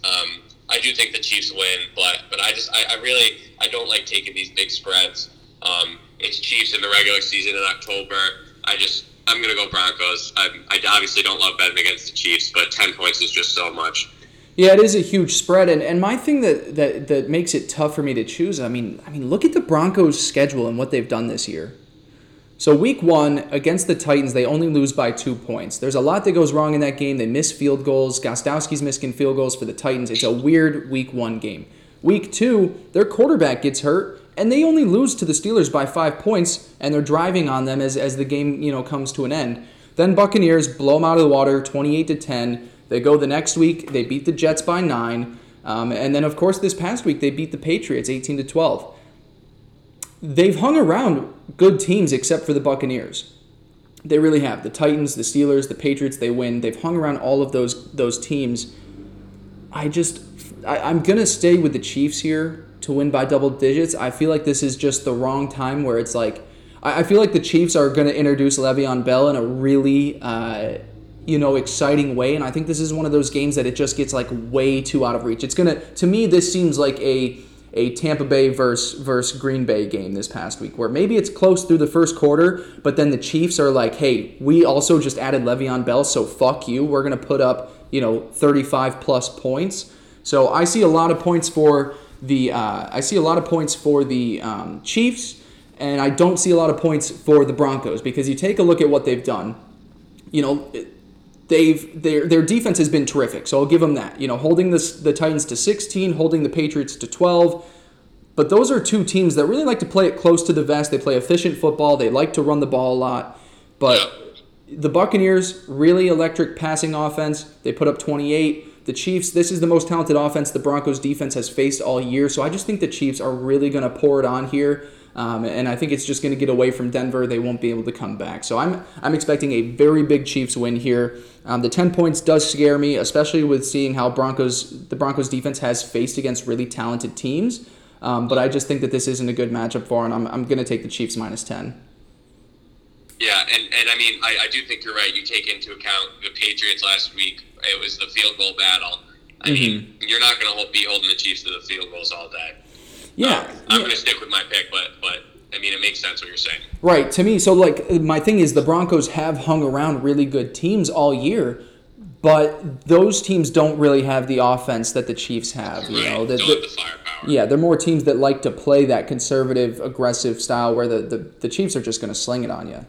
I do think the Chiefs win, but I don't like taking these big spreads. It's Chiefs in the regular season in October. I'm going to go Broncos. I obviously don't love betting against the Chiefs, but 10 points is just so much. Yeah, it is a huge spread, and my thing that makes it tough for me to choose, I mean, look at the Broncos' schedule and what they've done this year. So week one, against the Titans, they only lose by 2 points. There's a lot that goes wrong in that game. They miss field goals. Gostowski's missing field goals for the Titans. It's a weird week one game. Week two, their quarterback gets hurt, and they only lose to the Steelers by 5 points, and they're driving on them as the game, you know, comes to an end. Then Buccaneers blow them out of the water, 28-10. They go the next week. They beat the Jets by 9. And then, of course, this past week, they beat the Patriots, 18-12. They've hung around good teams except for the Buccaneers. They really have. The Titans, the Steelers, the Patriots, they win. They've hung around all of those teams. I'm going to stay with the Chiefs here to win by double digits. I feel like this is just the wrong time where it's like, I feel like the Chiefs are going to introduce Le'Veon Bell in a really, exting way. And I think this is one of those games that it just gets like way too out of reach. It's going to me, this seems like a Tampa Bay versus Green Bay game this past week, where maybe it's close through the first quarter, but then the Chiefs are like, hey, we also just added Le'Veon Bell, so fuck you. We're going to put up, 35-plus points. So I see a lot of points for the Chiefs, and I don't see a lot of points for the Broncos, because you take a look at what they've done. Their defense has been terrific, so I'll give them that. Holding the Titans to 16, holding the Patriots to 12. But those are two teams that really like to play it close to the vest. They play efficient football. They like to run the ball a lot. But the Buccaneers, really electric passing offense. They put up 28. The Chiefs, this is the most talented offense the Broncos defense has faced all year. So I just think the Chiefs are really going to pour it on here. And I think it's just going to get away from Denver. They won't be able to come back. So I'm expecting a very big Chiefs win here. The 10 points does scare me, especially with seeing how the Broncos defense has faced against really talented teams. But I just think that this isn't a good matchup for, and I'm going to take the Chiefs minus 10. Yeah, and I mean, I do think you're right. You take into account the Patriots last week. It was the field goal battle. I mean, you're not going to be holding the Chiefs to the field goals all day. Yeah, I'm going to stick with my pick, but I mean, it makes sense what you're saying. Right, to me, so like my thing is the Broncos have hung around really good teams all year, but those teams don't really have the offense that the Chiefs have. Don't have the firepower. Yeah, they're more teams that like to play that conservative, aggressive style where the Chiefs are just going to sling it on you.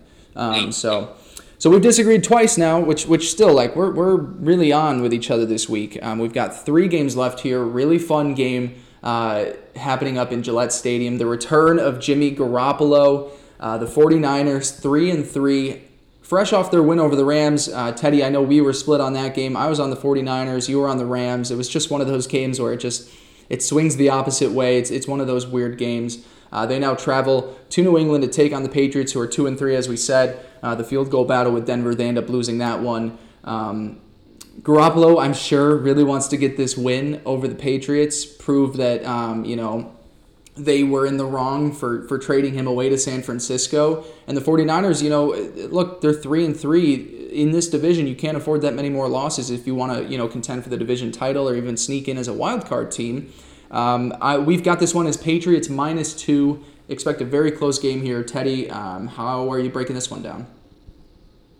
So we've disagreed twice now, which still, like, we're really on with each other this week. We've got 3 games left here, really fun game. Happening up in Gillette Stadium. The return of Jimmy Garoppolo, the 49ers, 3-3, fresh off their win over the Rams. Teddy, I know we were split on that game. I was on the 49ers. You were on the Rams. It was just one of those games where it swings the opposite way. It's one of those weird games. They now travel to New England to take on the Patriots, who are 2-3, as we said. The field goal battle with Denver, they end up losing that one. Garoppolo, I'm sure, really wants to get this win over the Patriots, prove that, they were in the wrong for trading him away to San Francisco. And the 49ers, look, they're 3-3 in this division. You can't afford that many more losses if you want to, contend for the division title or even sneak in as a wild card team. We've got this one as Patriots minus 2. Expect a very close game here. Teddy, how are you breaking this one down?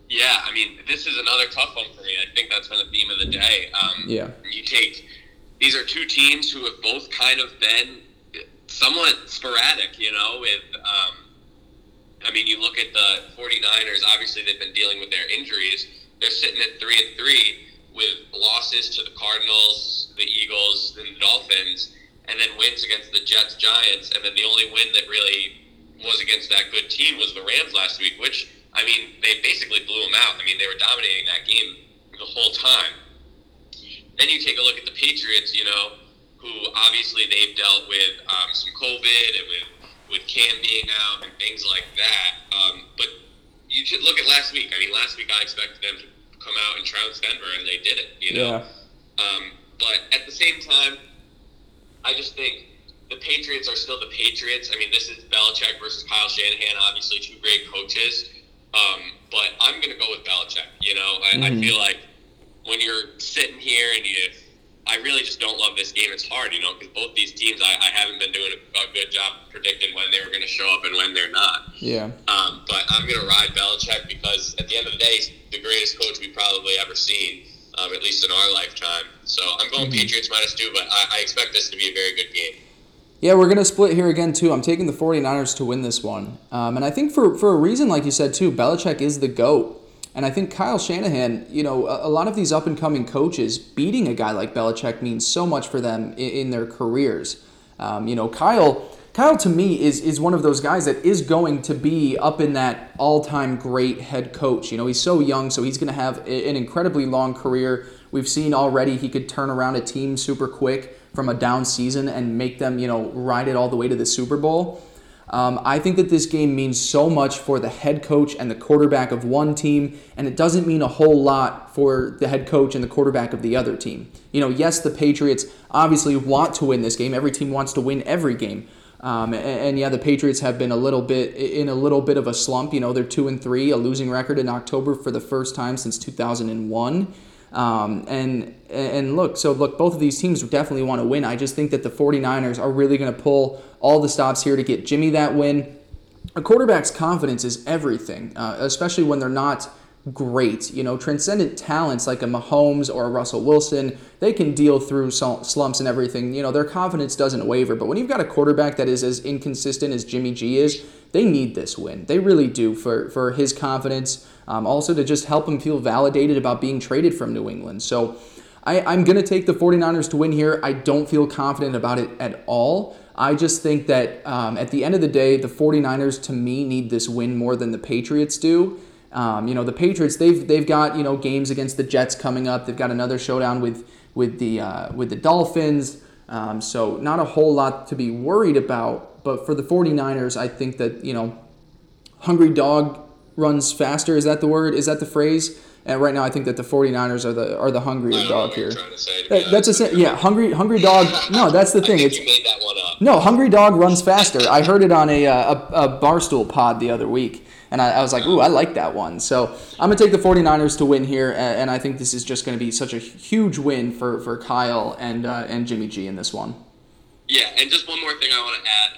Yeah, I mean, this is another tough one for me. I think that's been the theme of the day. These are two teams who have both kind of been somewhat sporadic, you look at the 49ers, obviously they've been dealing with their injuries. They're sitting at 3-3 with losses to the Cardinals, the Eagles, and the Dolphins, and then wins against the Jets, Giants, and then the only win that really was against that good team was the Rams last week, which... I mean, they basically blew them out. I mean, they were dominating that game the whole time. Then you take a look at the Patriots, who obviously they've dealt with some COVID and with Cam being out and things like that. But you should look at last week. I mean, last week I expected them to come out and trounce Denver, and they did it, Yeah. But at the same time, I just think the Patriots are still the Patriots. I mean, this is Belichick versus Kyle Shanahan, obviously two great coaches. But I'm going to go with Belichick. I feel like when you're sitting here and I really just don't love this game. It's hard, because both these teams, I haven't been doing a good job predicting when they were going to show up and when they're not. Yeah. But I'm going to ride Belichick because at the end of the day, he's the greatest coach we've probably ever seen, at least in our lifetime. So I'm going Patriots minus 2, but I expect this to be a very good game. Yeah, we're going to split here again, too. I'm taking the 49ers to win this one. And I think for a reason, like you said, too, Belichick is the GOAT. And I think Kyle Shanahan, a lot of these up-and-coming coaches, beating a guy like Belichick means so much for them in their careers. Kyle, to me, is one of those guys that is going to be up in that all-time great head coach. He's so young, so he's going to have an incredibly long career. We've seen already he could turn around a team super quick from a down season and make them, ride it all the way to the Super Bowl. I think that this game means so much for the head coach and the quarterback of one team, and it doesn't mean a whole lot for the head coach and the quarterback of the other team. Yes, the Patriots obviously want to win this game. Every team wants to win every game. And the Patriots have been a little bit of a slump. You know, they're 2-3, a losing record in October for the first time since 2001. Look, both of these teams definitely want to win. I just think that the 49ers are really going to pull all the stops here to get Jimmy that win. A quarterback's confidence is everything, especially when they're not great. You know, transcendent talents like a Mahomes or a Russell Wilson, they can deal through slumps and everything. You know, their confidence doesn't waver. But when you've got a quarterback that is as inconsistent as Jimmy G is, they need this win. They really do for his confidence, also to just help him feel validated about being traded from New England. So I'm going to take the 49ers to win here. I don't feel confident about it at all. I just think that at the end of the day, the 49ers, to me, need this win more than the Patriots do. You know, the Patriots, they've got, you know, games against the Jets coming up. They've got another showdown with the Dolphins. So not a whole lot to be worried about. But for the 49ers, I think that, you know, hungry dog runs faster. Is that the word? Is that the phrase? And right now, I think that the 49ers are the hungrier dog here. Hungry dog. No, that's the thing. You made that one up. No, hungry dog runs faster. I heard it on a Barstool pod the other week, and I was like, ooh, I like that one. So I'm gonna take the 49ers to win here, and I think this is just gonna be such a huge win for Kyle and Jimmy G in this one. Yeah, and just one more thing I want to add.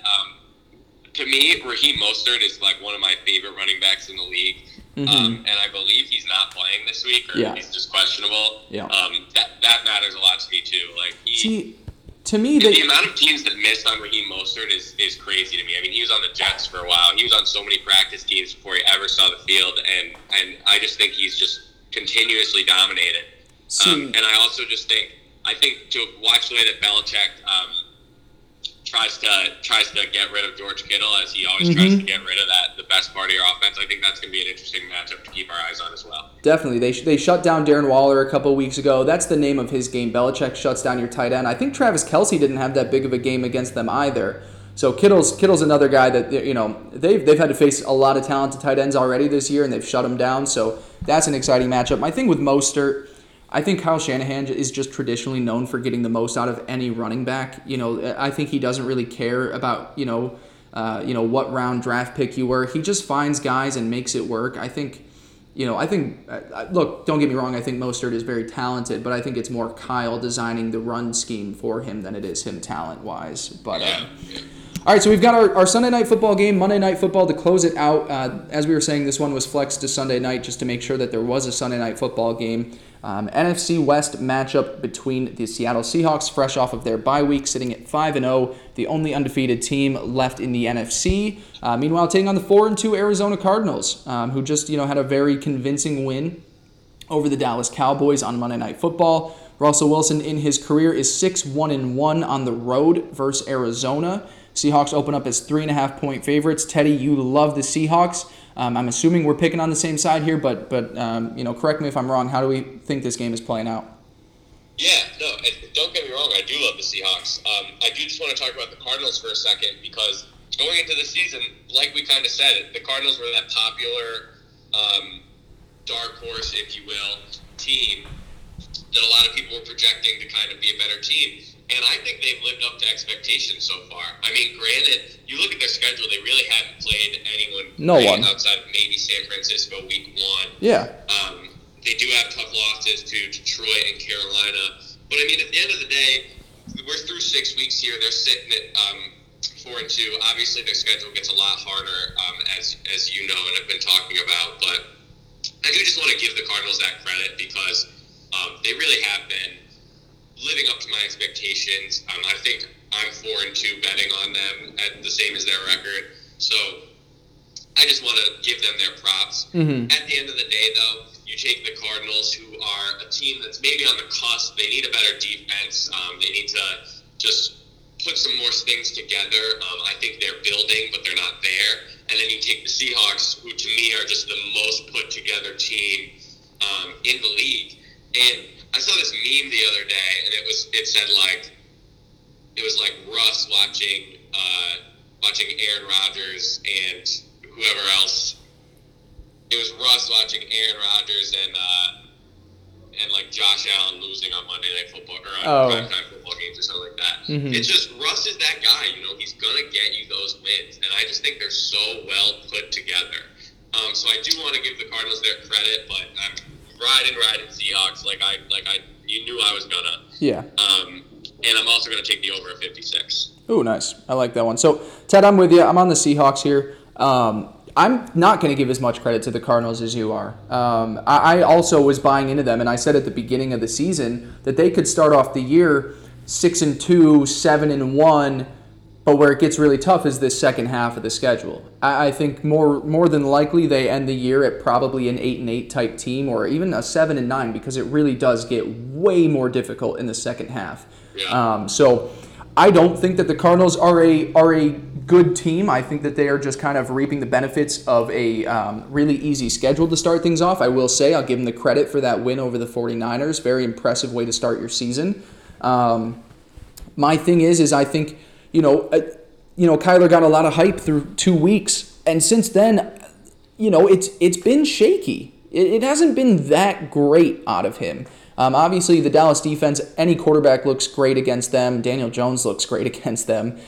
To me, Raheem Mostert is like one of my favorite running backs in the league. Mm-hmm. And I believe he's not playing this week, or he's just questionable. Yeah. That matters a lot to me too. Like, the amount of teams that missed on Raheem Mostert is crazy to me. I mean, he was on the Jets for a while. He was on so many practice teams before he ever saw the field, and I just think he's just continuously dominated. And I also just think to watch the way that Belichick tries to get rid of George Kittle, as he always tries to get rid of the best part of your offense. I think that's going to be an interesting matchup to keep our eyes on as well. Definitely. They shut down Darren Waller a couple of weeks ago. That's the name of his game. Belichick shuts down your tight end. I think Travis Kelce didn't have that big of a game against them either. So Kittle's another guy that, you know, they've had to face a lot of talented tight ends already this year, and they've shut him down. So that's an exciting matchup. My thing with Mostert, I think Kyle Shanahan is just traditionally known for getting the most out of any running back. You know, I think he doesn't really care about, you know what round draft pick you were. He just finds guys and makes it work. Look, don't get me wrong. I think Mostert is very talented, but I think it's more Kyle designing the run scheme for him than it is him talent-wise. But all right, so we've got our Sunday night football game, Monday night football to close it out. As we were saying, this one was flexed to Sunday night just to make sure that there was a Sunday night football game. NFC West matchup between the Seattle Seahawks, fresh off of their bye week, sitting at 5-0, the only undefeated team left in the NFC. Meanwhile, taking on the 4-2 Arizona Cardinals, who just, you know, had a very convincing win over the Dallas Cowboys on Monday Night Football. Russell Wilson in his career is 6-1-1 on the road versus Arizona. Seahawks open up as 3.5-point favorites. Teddy, you love the Seahawks. I'm assuming we're picking on the same side here, but you know, correct me if I'm wrong. How do we think this game is playing out? Yeah, no, don't get me wrong. I do love the Seahawks. I do just want to talk about the Cardinals for a second, because going into the season, like we kind of said, the Cardinals were that popular dark horse, if you will, team that a lot of people were projecting to kind of be a better team. And I think they've lived up to expectations so far. I mean, granted, you look at their schedule, they really haven't played anyone outside of maybe San Francisco week one. Yeah. They do have tough losses to Detroit and Carolina. But, I mean, at the end of the day, we're through 6 weeks here. They're sitting at 4-2. Obviously, their schedule gets a lot harder, as you know and have been talking about. But I do just want to give the Cardinals that credit, because they really have been living up to my expectations. I think I'm 4-2 betting on them at the same as their record. So I just want to give them their props. Mm-hmm. At the end of the day, though, you take the Cardinals, who are a team that's maybe on the cusp. They need a better defense. They need to just put some more things together. I think they're building, but they're not there. And then you take the Seahawks, who to me are just the most put-together team in the league. And I saw this meme the other day, and it said Russ watching Aaron Rodgers and whoever else. It was Russ watching Aaron Rodgers and and like Josh Allen losing on Monday Night Football or on primetime football games or something like that. Mm-hmm. It's just Russ is that guy, you know, he's gonna get you those wins, and I just think they're so well put together. So I do want to give the Cardinals their credit, but I'm riding Seahawks like I you knew I was gonna. Yeah. And I'm also gonna take the over at 56. Ooh, nice. I like that one. So Ted, I'm with you. I'm on the Seahawks here. I'm not going to give as much credit to the Cardinals as you are. I also was buying into them, and I said at the beginning of the season that they could start off the year 6-2, 7-1, but where it gets really tough is this second half of the schedule. I think more than likely they end the year at probably an 8-8 type team, or even a 7-9, because it really does get way more difficult in the second half. So I don't think that the Cardinals are a good team. I think that they are just kind of reaping the benefits of a really easy schedule to start things off. I will say I'll give them the credit for that win over the 49ers. Very impressive way to start your season. My thing is I think, Kyler got a lot of hype through 2 weeks, and since then, it's been shaky. It hasn't been that great out of him. Obviously, the Dallas defense, any quarterback looks great against them. Daniel Jones looks great against them.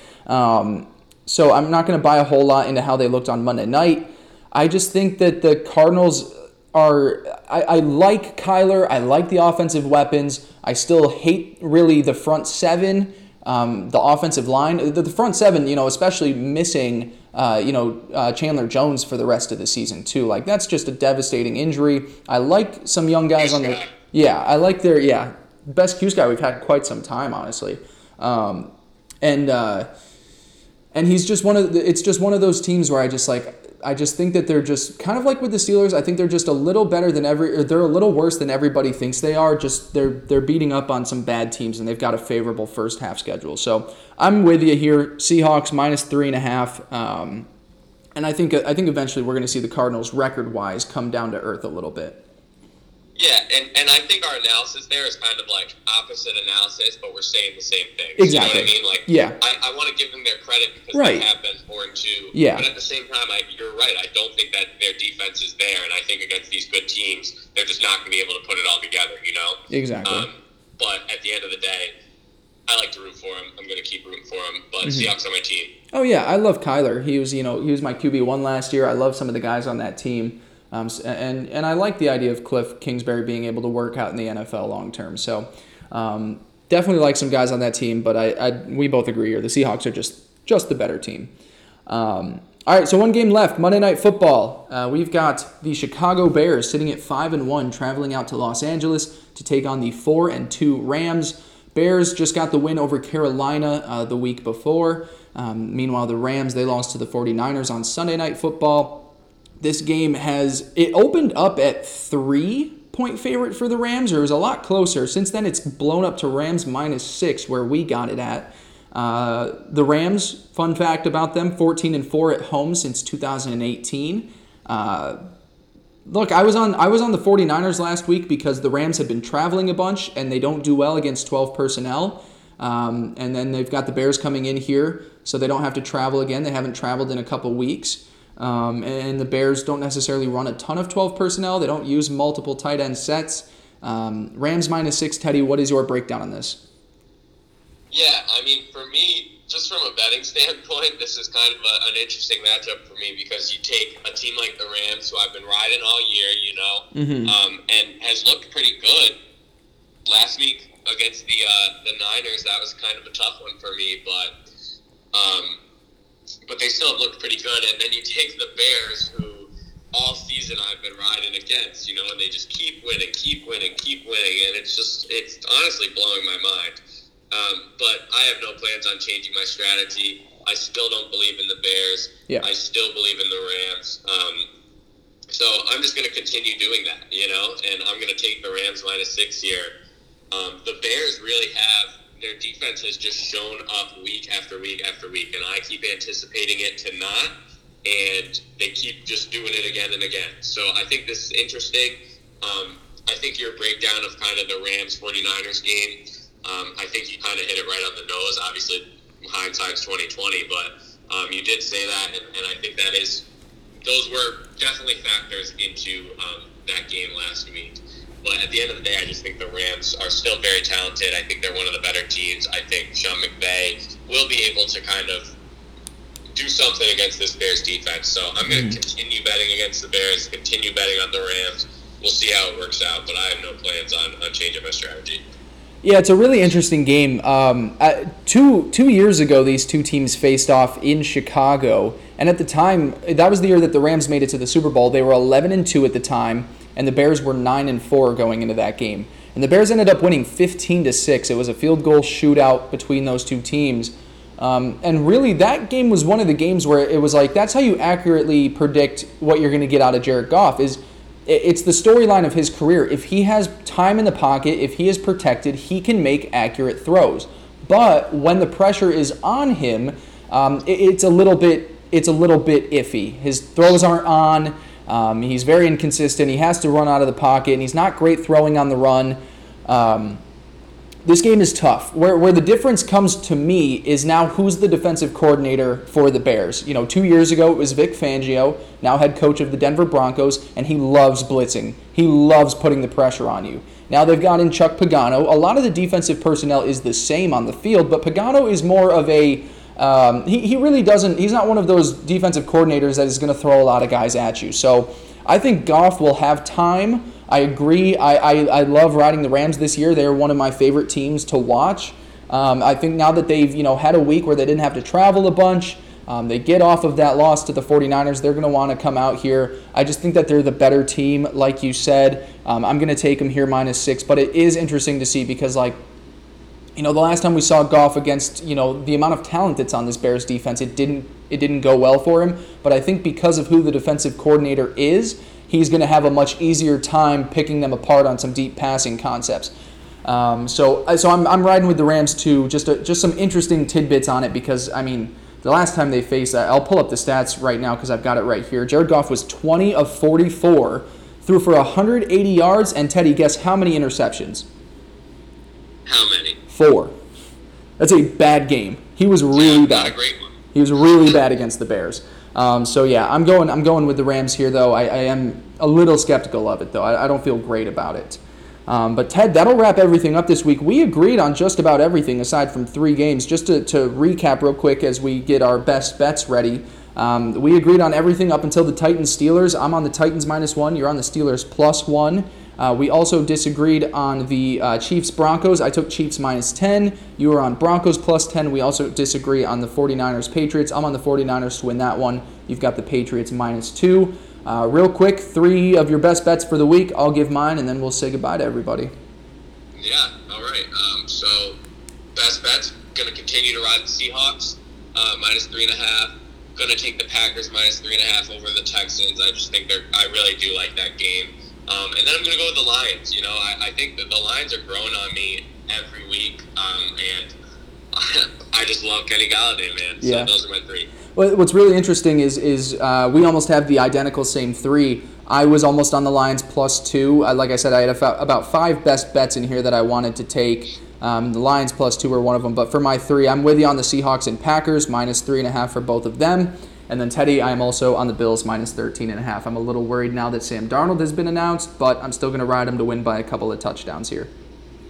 So I'm not going to buy a whole lot into how they looked on Monday night. I just think that the Cardinals are... I like Kyler. I like the offensive weapons. I still hate, really, the front seven, the offensive line. The front seven, especially missing, Chandler Jones for the rest of the season, too. Like, that's just a devastating injury. I like some young guys on the... Yeah, I like their... Yeah, best Q's guy we've had in quite some time, honestly. And he's just it's just one of those teams where I just think that they're just kind of like with the Steelers. I think they're just a little better than they're a little worse than everybody thinks they are. Just they're beating up on some bad teams, and they've got a favorable first half schedule. So I'm with you here. Seahawks minus 3.5. And I think eventually we're going to see the Cardinals record wise come down to earth a little bit. Yeah, and I think our analysis there is kind of like opposite analysis, but we're saying the same thing. Exactly. You know what I mean? Like, yeah. I want to give them their credit because they have been 4-2. Yeah. But at the same time, you're right. I don't think that their defense is there, and I think against these good teams, they're just not going to be able to put it all together, Exactly. But at the end of the day, I like to root for him. I'm going to keep rooting for him, but Seahawks on my team. Oh, yeah. I love Kyler. He was, he was my QB1 last year. I love some of the guys on that team. And I like the idea of Cliff Kingsbury being able to work out in the NFL long term. So definitely like some guys on that team, but we both agree here. The Seahawks are just the better team. All right, so one game left, Monday Night Football. We've got the Chicago Bears sitting at 5-1, traveling out to Los Angeles to take on the 4-2 Rams. Bears just got the win over Carolina the week before. Meanwhile, the Rams, they lost to the 49ers on Sunday Night Football. This game it opened up at 3-point favorite for the Rams, or it was a lot closer. Since then, it's blown up to Rams minus 6, where we got it at. The Rams, fun fact about them, 14-4 at home since 2018. Look, I was on the 49ers last week because the Rams had been traveling a bunch, and they don't do well against 12 personnel. And then they've got the Bears coming in here, so they don't have to travel again. They haven't traveled in a couple weeks. And the Bears don't necessarily run a ton of 12 personnel. They don't use multiple tight end sets. Rams minus 6, Teddy, what is your breakdown on this? Yeah, I mean, for me, just from a betting standpoint, this is kind of an interesting matchup for me because you take a team like the Rams, who I've been riding all year, and has looked pretty good. Last week against the Niners, that was kind of a tough one for me, but they still have looked pretty good. And then you take the Bears, who all season I've been riding against, and they just keep winning. And it's honestly blowing my mind. But I have no plans on changing my strategy. I still don't believe in the Bears. Yeah. I still believe in the Rams. So I'm just going to continue doing that, and I'm going to take the Rams minus 6 here. The Bears really have... Their defense has just shown up week after week after week, and I keep anticipating it to not, and they keep just doing it again and again. So I think this is interesting. I think your breakdown of kind of the Rams 49ers game, I think you kind of hit it right on the nose. Obviously, hindsight's 2020, but you did say that, and I think those were definitely factors into that game last week. But at the end of the day, I just think the Rams are still very talented. I think they're one of the better teams. I think Sean McVay will be able to kind of do something against this Bears defense. So I'm going to continue betting against the Bears, continue betting on the Rams. We'll see how it works out, but I have no plans on changing my strategy. Yeah, it's a really interesting game. Two years ago, these two teams faced off in Chicago, and at the time, that was the year that the Rams made it to the Super Bowl. They were 11-2 at the time, and the Bears were 9-4 going into that game. And the Bears ended up winning 15-6. It was a field goal shootout between those two teams. And really, that game was one of the games where it was like, that's how you accurately predict what you're going to get out of Jared Goff. It's the storyline of his career. If he has time in the pocket, if he is protected, he can make accurate throws. But when the pressure is on him, it's a little bit iffy. His throws aren't on. He's very inconsistent. He has to run out of the pocket, and he's not great throwing on the run. This game is tough. Where the difference comes to me is now who's the defensive coordinator for the Bears. 2 years ago it was Vic Fangio, now head coach of the Denver Broncos, and he loves blitzing. He loves putting the pressure on you. Now they've got in Chuck Pagano. A lot of the defensive personnel is the same on the field, but Pagano is more of a... he's not one of those defensive coordinators that is going to throw a lot of guys at you. So I think Goff will have time. I agree. I love riding the Rams this year. They're one of my favorite teams to watch. I think now that they've had a week where they didn't have to travel a bunch, they get off of that loss to the 49ers. They're going to want to come out here. I just think that they're the better team, like you said. I'm going to take them here -6, but it is interesting to see because the last time we saw Goff against, the amount of talent that's on this Bears defense, it didn't go well for him. But I think because of who the defensive coordinator is, he's going to have a much easier time picking them apart on some deep passing concepts. So I'm riding with the Rams too. Just some interesting tidbits on it because, the last time they faced, I'll pull up the stats right now because I've got it right here. Jared Goff was 20 of 44, threw for 180 yards, and Teddy, guess how many interceptions? How many? 4. That's a bad game. He was really bad. A great one. He was really bad against the Bears. I'm going with the Rams here, though. I am a little skeptical of it, though. I don't feel great about it. But, Ted, that'll wrap everything up this week. We agreed on just about everything aside from 3 games. Just to recap real quick as we get our best bets ready, we agreed on everything up until the Titans-Steelers. I'm on the Titans -1. You're on the Steelers +1. We also disagreed on the Chiefs-Broncos. I took Chiefs -10. You were on Broncos +10. We also disagree on the 49ers-Patriots. I'm on the 49ers to win that one. You've got the Patriots -2. Real quick, 3 of your best bets for the week. I'll give mine, and then we'll say goodbye to everybody. Yeah, all right. So best bets, going to continue to ride the Seahawks, -3.5. Going to take the Packers -3.5 over the Texans. I just think I really do like that game. And then I'm going to go with the Lions. I think that the Lions are growing on me every week, and I just love Kenny Golladay, man. So yeah. Those are my 3. Well, what's really interesting is we almost have the identical same 3. I was almost on the Lions +2. Like I said, I had about 5 best bets in here that I wanted to take. The Lions +2 were one of them. But for my 3, I'm with you on the Seahawks and Packers, -3.5 for both of them. And then, Teddy, I am also on the Bills, -13.5. I'm a little worried now that Sam Darnold has been announced, but I'm still going to ride him to win by a couple of touchdowns here.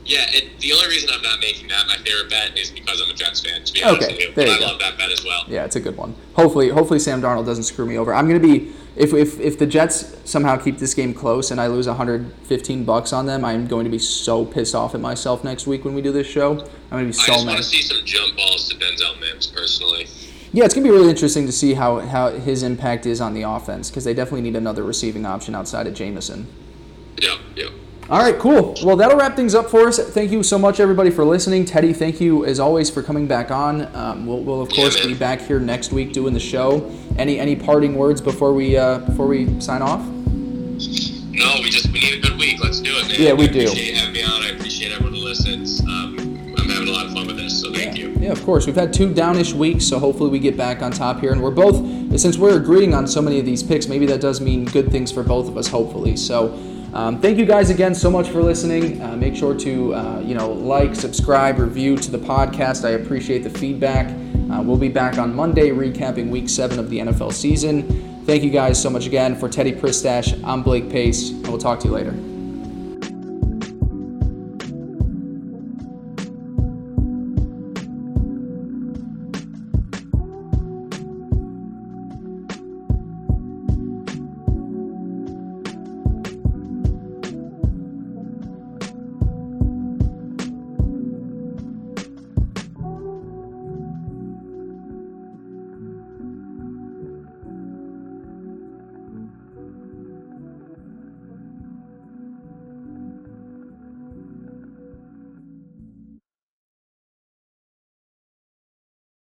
Yeah, the only reason I'm not making that my favorite bet is because I'm a Jets fan, to be honest with you. But I love that bet as well. Yeah, it's a good one. Hopefully Sam Darnold doesn't screw me over. I'm going to be, if the Jets somehow keep this game close and I lose $115 on them, I'm going to be so pissed off at myself next week when we do this show. I'm going to be so mad. I just want to see some jump balls to Denzel Mims, personally. Yeah, it's going to be really interesting to see how his impact is on the offense because they definitely need another receiving option outside of Jamison. Yeah. All right, cool. Well, that'll wrap things up for us. Thank you so much, everybody, for listening. Teddy, thank you, as always, for coming back on. We'll of course, be back here next week doing the show. Any parting words before we sign off? No, we need a good week. Let's do it, man. Yeah, we do. I appreciate having me on. I appreciate everyone who listens. I'm having a lot of fun with this, so thank you. Yeah, of course. We've had 2 downish weeks, so hopefully we get back on top here. And we're both, since we're agreeing on so many of these picks, maybe that does mean good things for both of us, hopefully. So thank you guys again so much for listening. Make sure to, like, subscribe, review to the podcast. I appreciate the feedback. We'll be back on Monday recapping Week 7 of the NFL season. Thank you guys so much again. For Teddy Pristash, I'm Blake Pace, and we'll talk to you later.